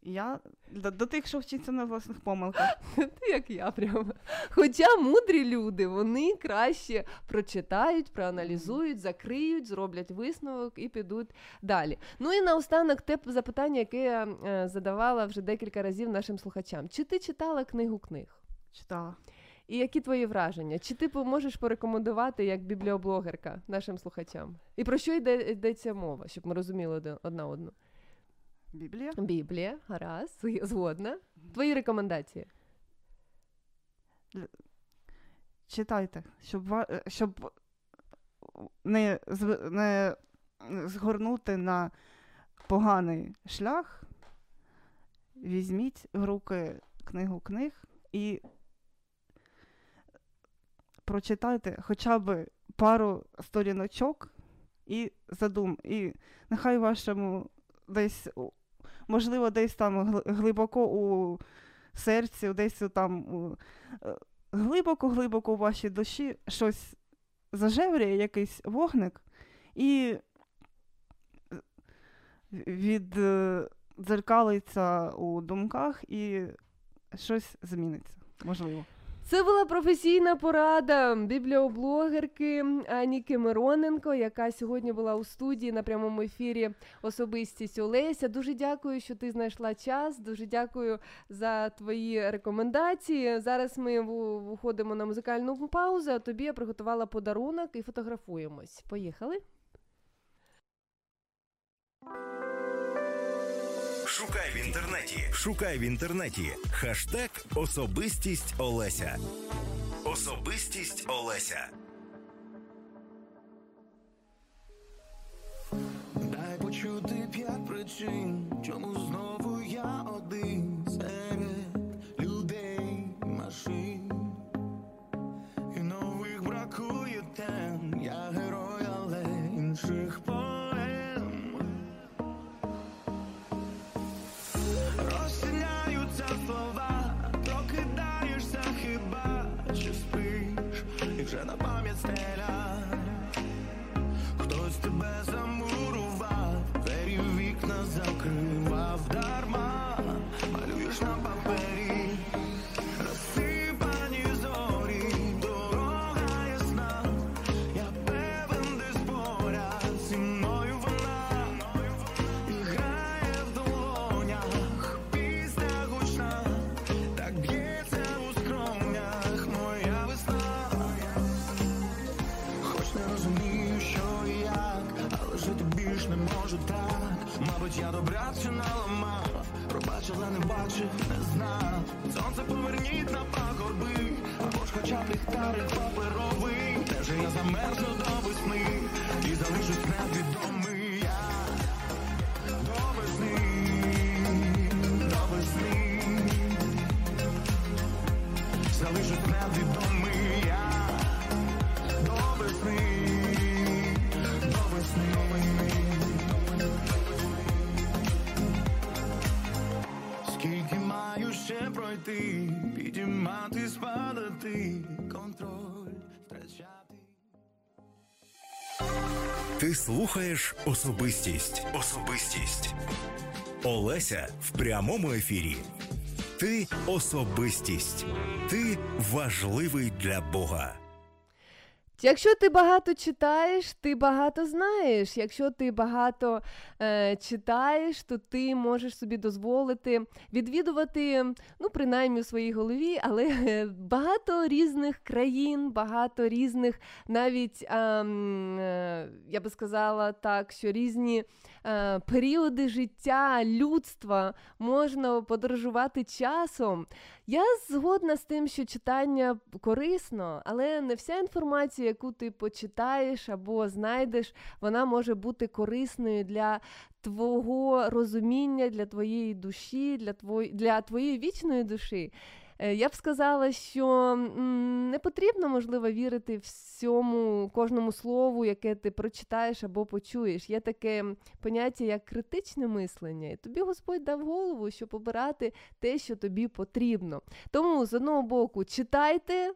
Я до тих, що вчиться на власних помилках. Ти як я прямо. Хоча мудрі люди, вони краще прочитають, проаналізують, закриють, зроблять висновок і підуть далі. Ну і наостанок те запитання, яке я задавала вже декілька разів нашим слухачам. Чи ти читала книгу книг? Читала. І які твої враження? Чи ти можеш порекомендувати як бібліоблогерка нашим слухачам? І про що йдеться мова, щоб ми розуміли одна одну? Біблія. Біблія, гаразд, згодна. Твої рекомендації? Читайте, щоб не згорнути на поганий шлях, візьміть в руки книгу книг і прочитайте хоча б пару сторіночок і нехай вашому десь... Можливо, десь там глибоко у серці, десь там глибоко-глибоко у вашій душі щось зажевріє, якийсь вогник, і віддзеркалиться у думках, і щось зміниться, можливо. Це була професійна порада бібліоблогерки Анніки Мироненко, яка сьогодні була у студії на прямому ефірі «Особистість Олеся». Дуже дякую, що ти знайшла час, дуже дякую за твої рекомендації. Зараз ми виходимо на музикальну паузу, а тобі я приготувала подарунок і фотографуємось. Поїхали! Шукай в інтернеті. Хештег «Особистість Олеся». Особистість Олеся. Дай почути 5 причин, чому знову я один серед людей, машин. І нових бракує тем, я герой, але інших поем. Розсіляються слова, прокидаєшся хіба, чи спиш, і вже на пам'ять стріляй. Хтось тебе замурував, двері вікна закривав дарма, малюєш на папері. Мабуть, я добра чи наламав, пробачив, але не бачив, не знав. Сонце поверніть на пагорби, або ж хоча б ліхтарик паперовий. Де ж я замерзну до весни і залишусь невідомий. Я до весни залишусь невідомий. Я до весни. Пройти, підіймати, спадати, контроль втрачати. Ти слухаєш особистість. Олеся в прямому ефірі. Ти особистість. Ти важливий для Бога. Якщо ти багато читаєш, ти багато знаєш. Якщо ти багато читаєш, то ти можеш собі дозволити відвідувати, принаймні у своїй голові, але багато різних країн, багато різних, навіть, я би сказала так, що різні періоди життя людства можна подорожувати часом. Я згодна з тим, що читання корисно, але не вся інформація, яку ти почитаєш або знайдеш, вона може бути корисною для твого розуміння, для твоєї душі, для твоєї вічної душі. Я б сказала, що не потрібно, можливо, вірити всьому, кожному слову, яке ти прочитаєш або почуєш. Є таке поняття, як критичне мислення. І тобі Господь дав голову, щоб обирати те, що тобі потрібно. Тому, з одного боку, читайте,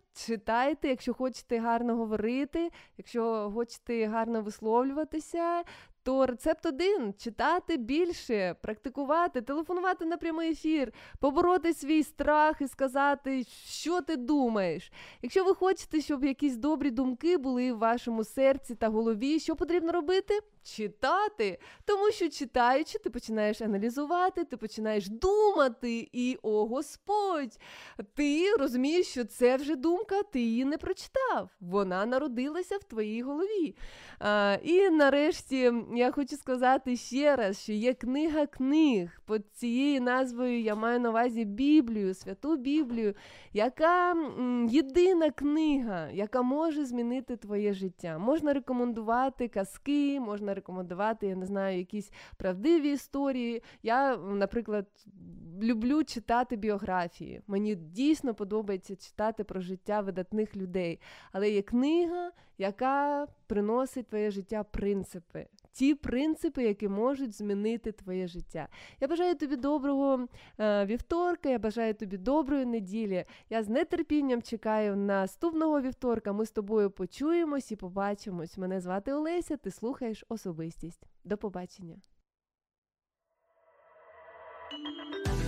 якщо хочете гарно говорити, якщо хочете гарно висловлюватися, то рецепт один – читати більше, практикувати, телефонувати на прямий ефір, побороти свій страх і сказати, що ти думаєш. Якщо ви хочете, щоб якісь добрі думки були в вашому серці та голові, що потрібно робити? Читати. Тому що читаючи, ти починаєш аналізувати, ти починаєш думати, і, о Господь, ти розумієш, що це вже думка, ти її не прочитав. Вона народилася в твоїй голові. І нарешті я хочу сказати ще раз, що є книга книг. Під цією назвою я маю на увазі Біблію, Святу Біблію, яка єдина книга, яка може змінити твоє життя. Можна рекомендувати казки, можна рекомендувати, я не знаю, якісь правдиві історії. Я, наприклад, люблю читати біографії. Мені дійсно подобається читати про життя видатних людей. Але є книга, яка приносить в твоє життя принципи. Ті принципи, які можуть змінити твоє життя. Я бажаю тобі доброго вівторка, я бажаю тобі доброї неділі. Я з нетерпінням чекаю наступного вівторка. Ми з тобою почуємось і побачимось. Мене звати Олеся, ти слухаєш «Особистість». До побачення.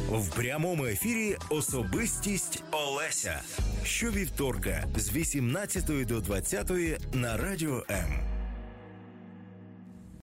В прямому ефірі особистість Олеся. Щовівторка з 18 до 20 на Радіо М.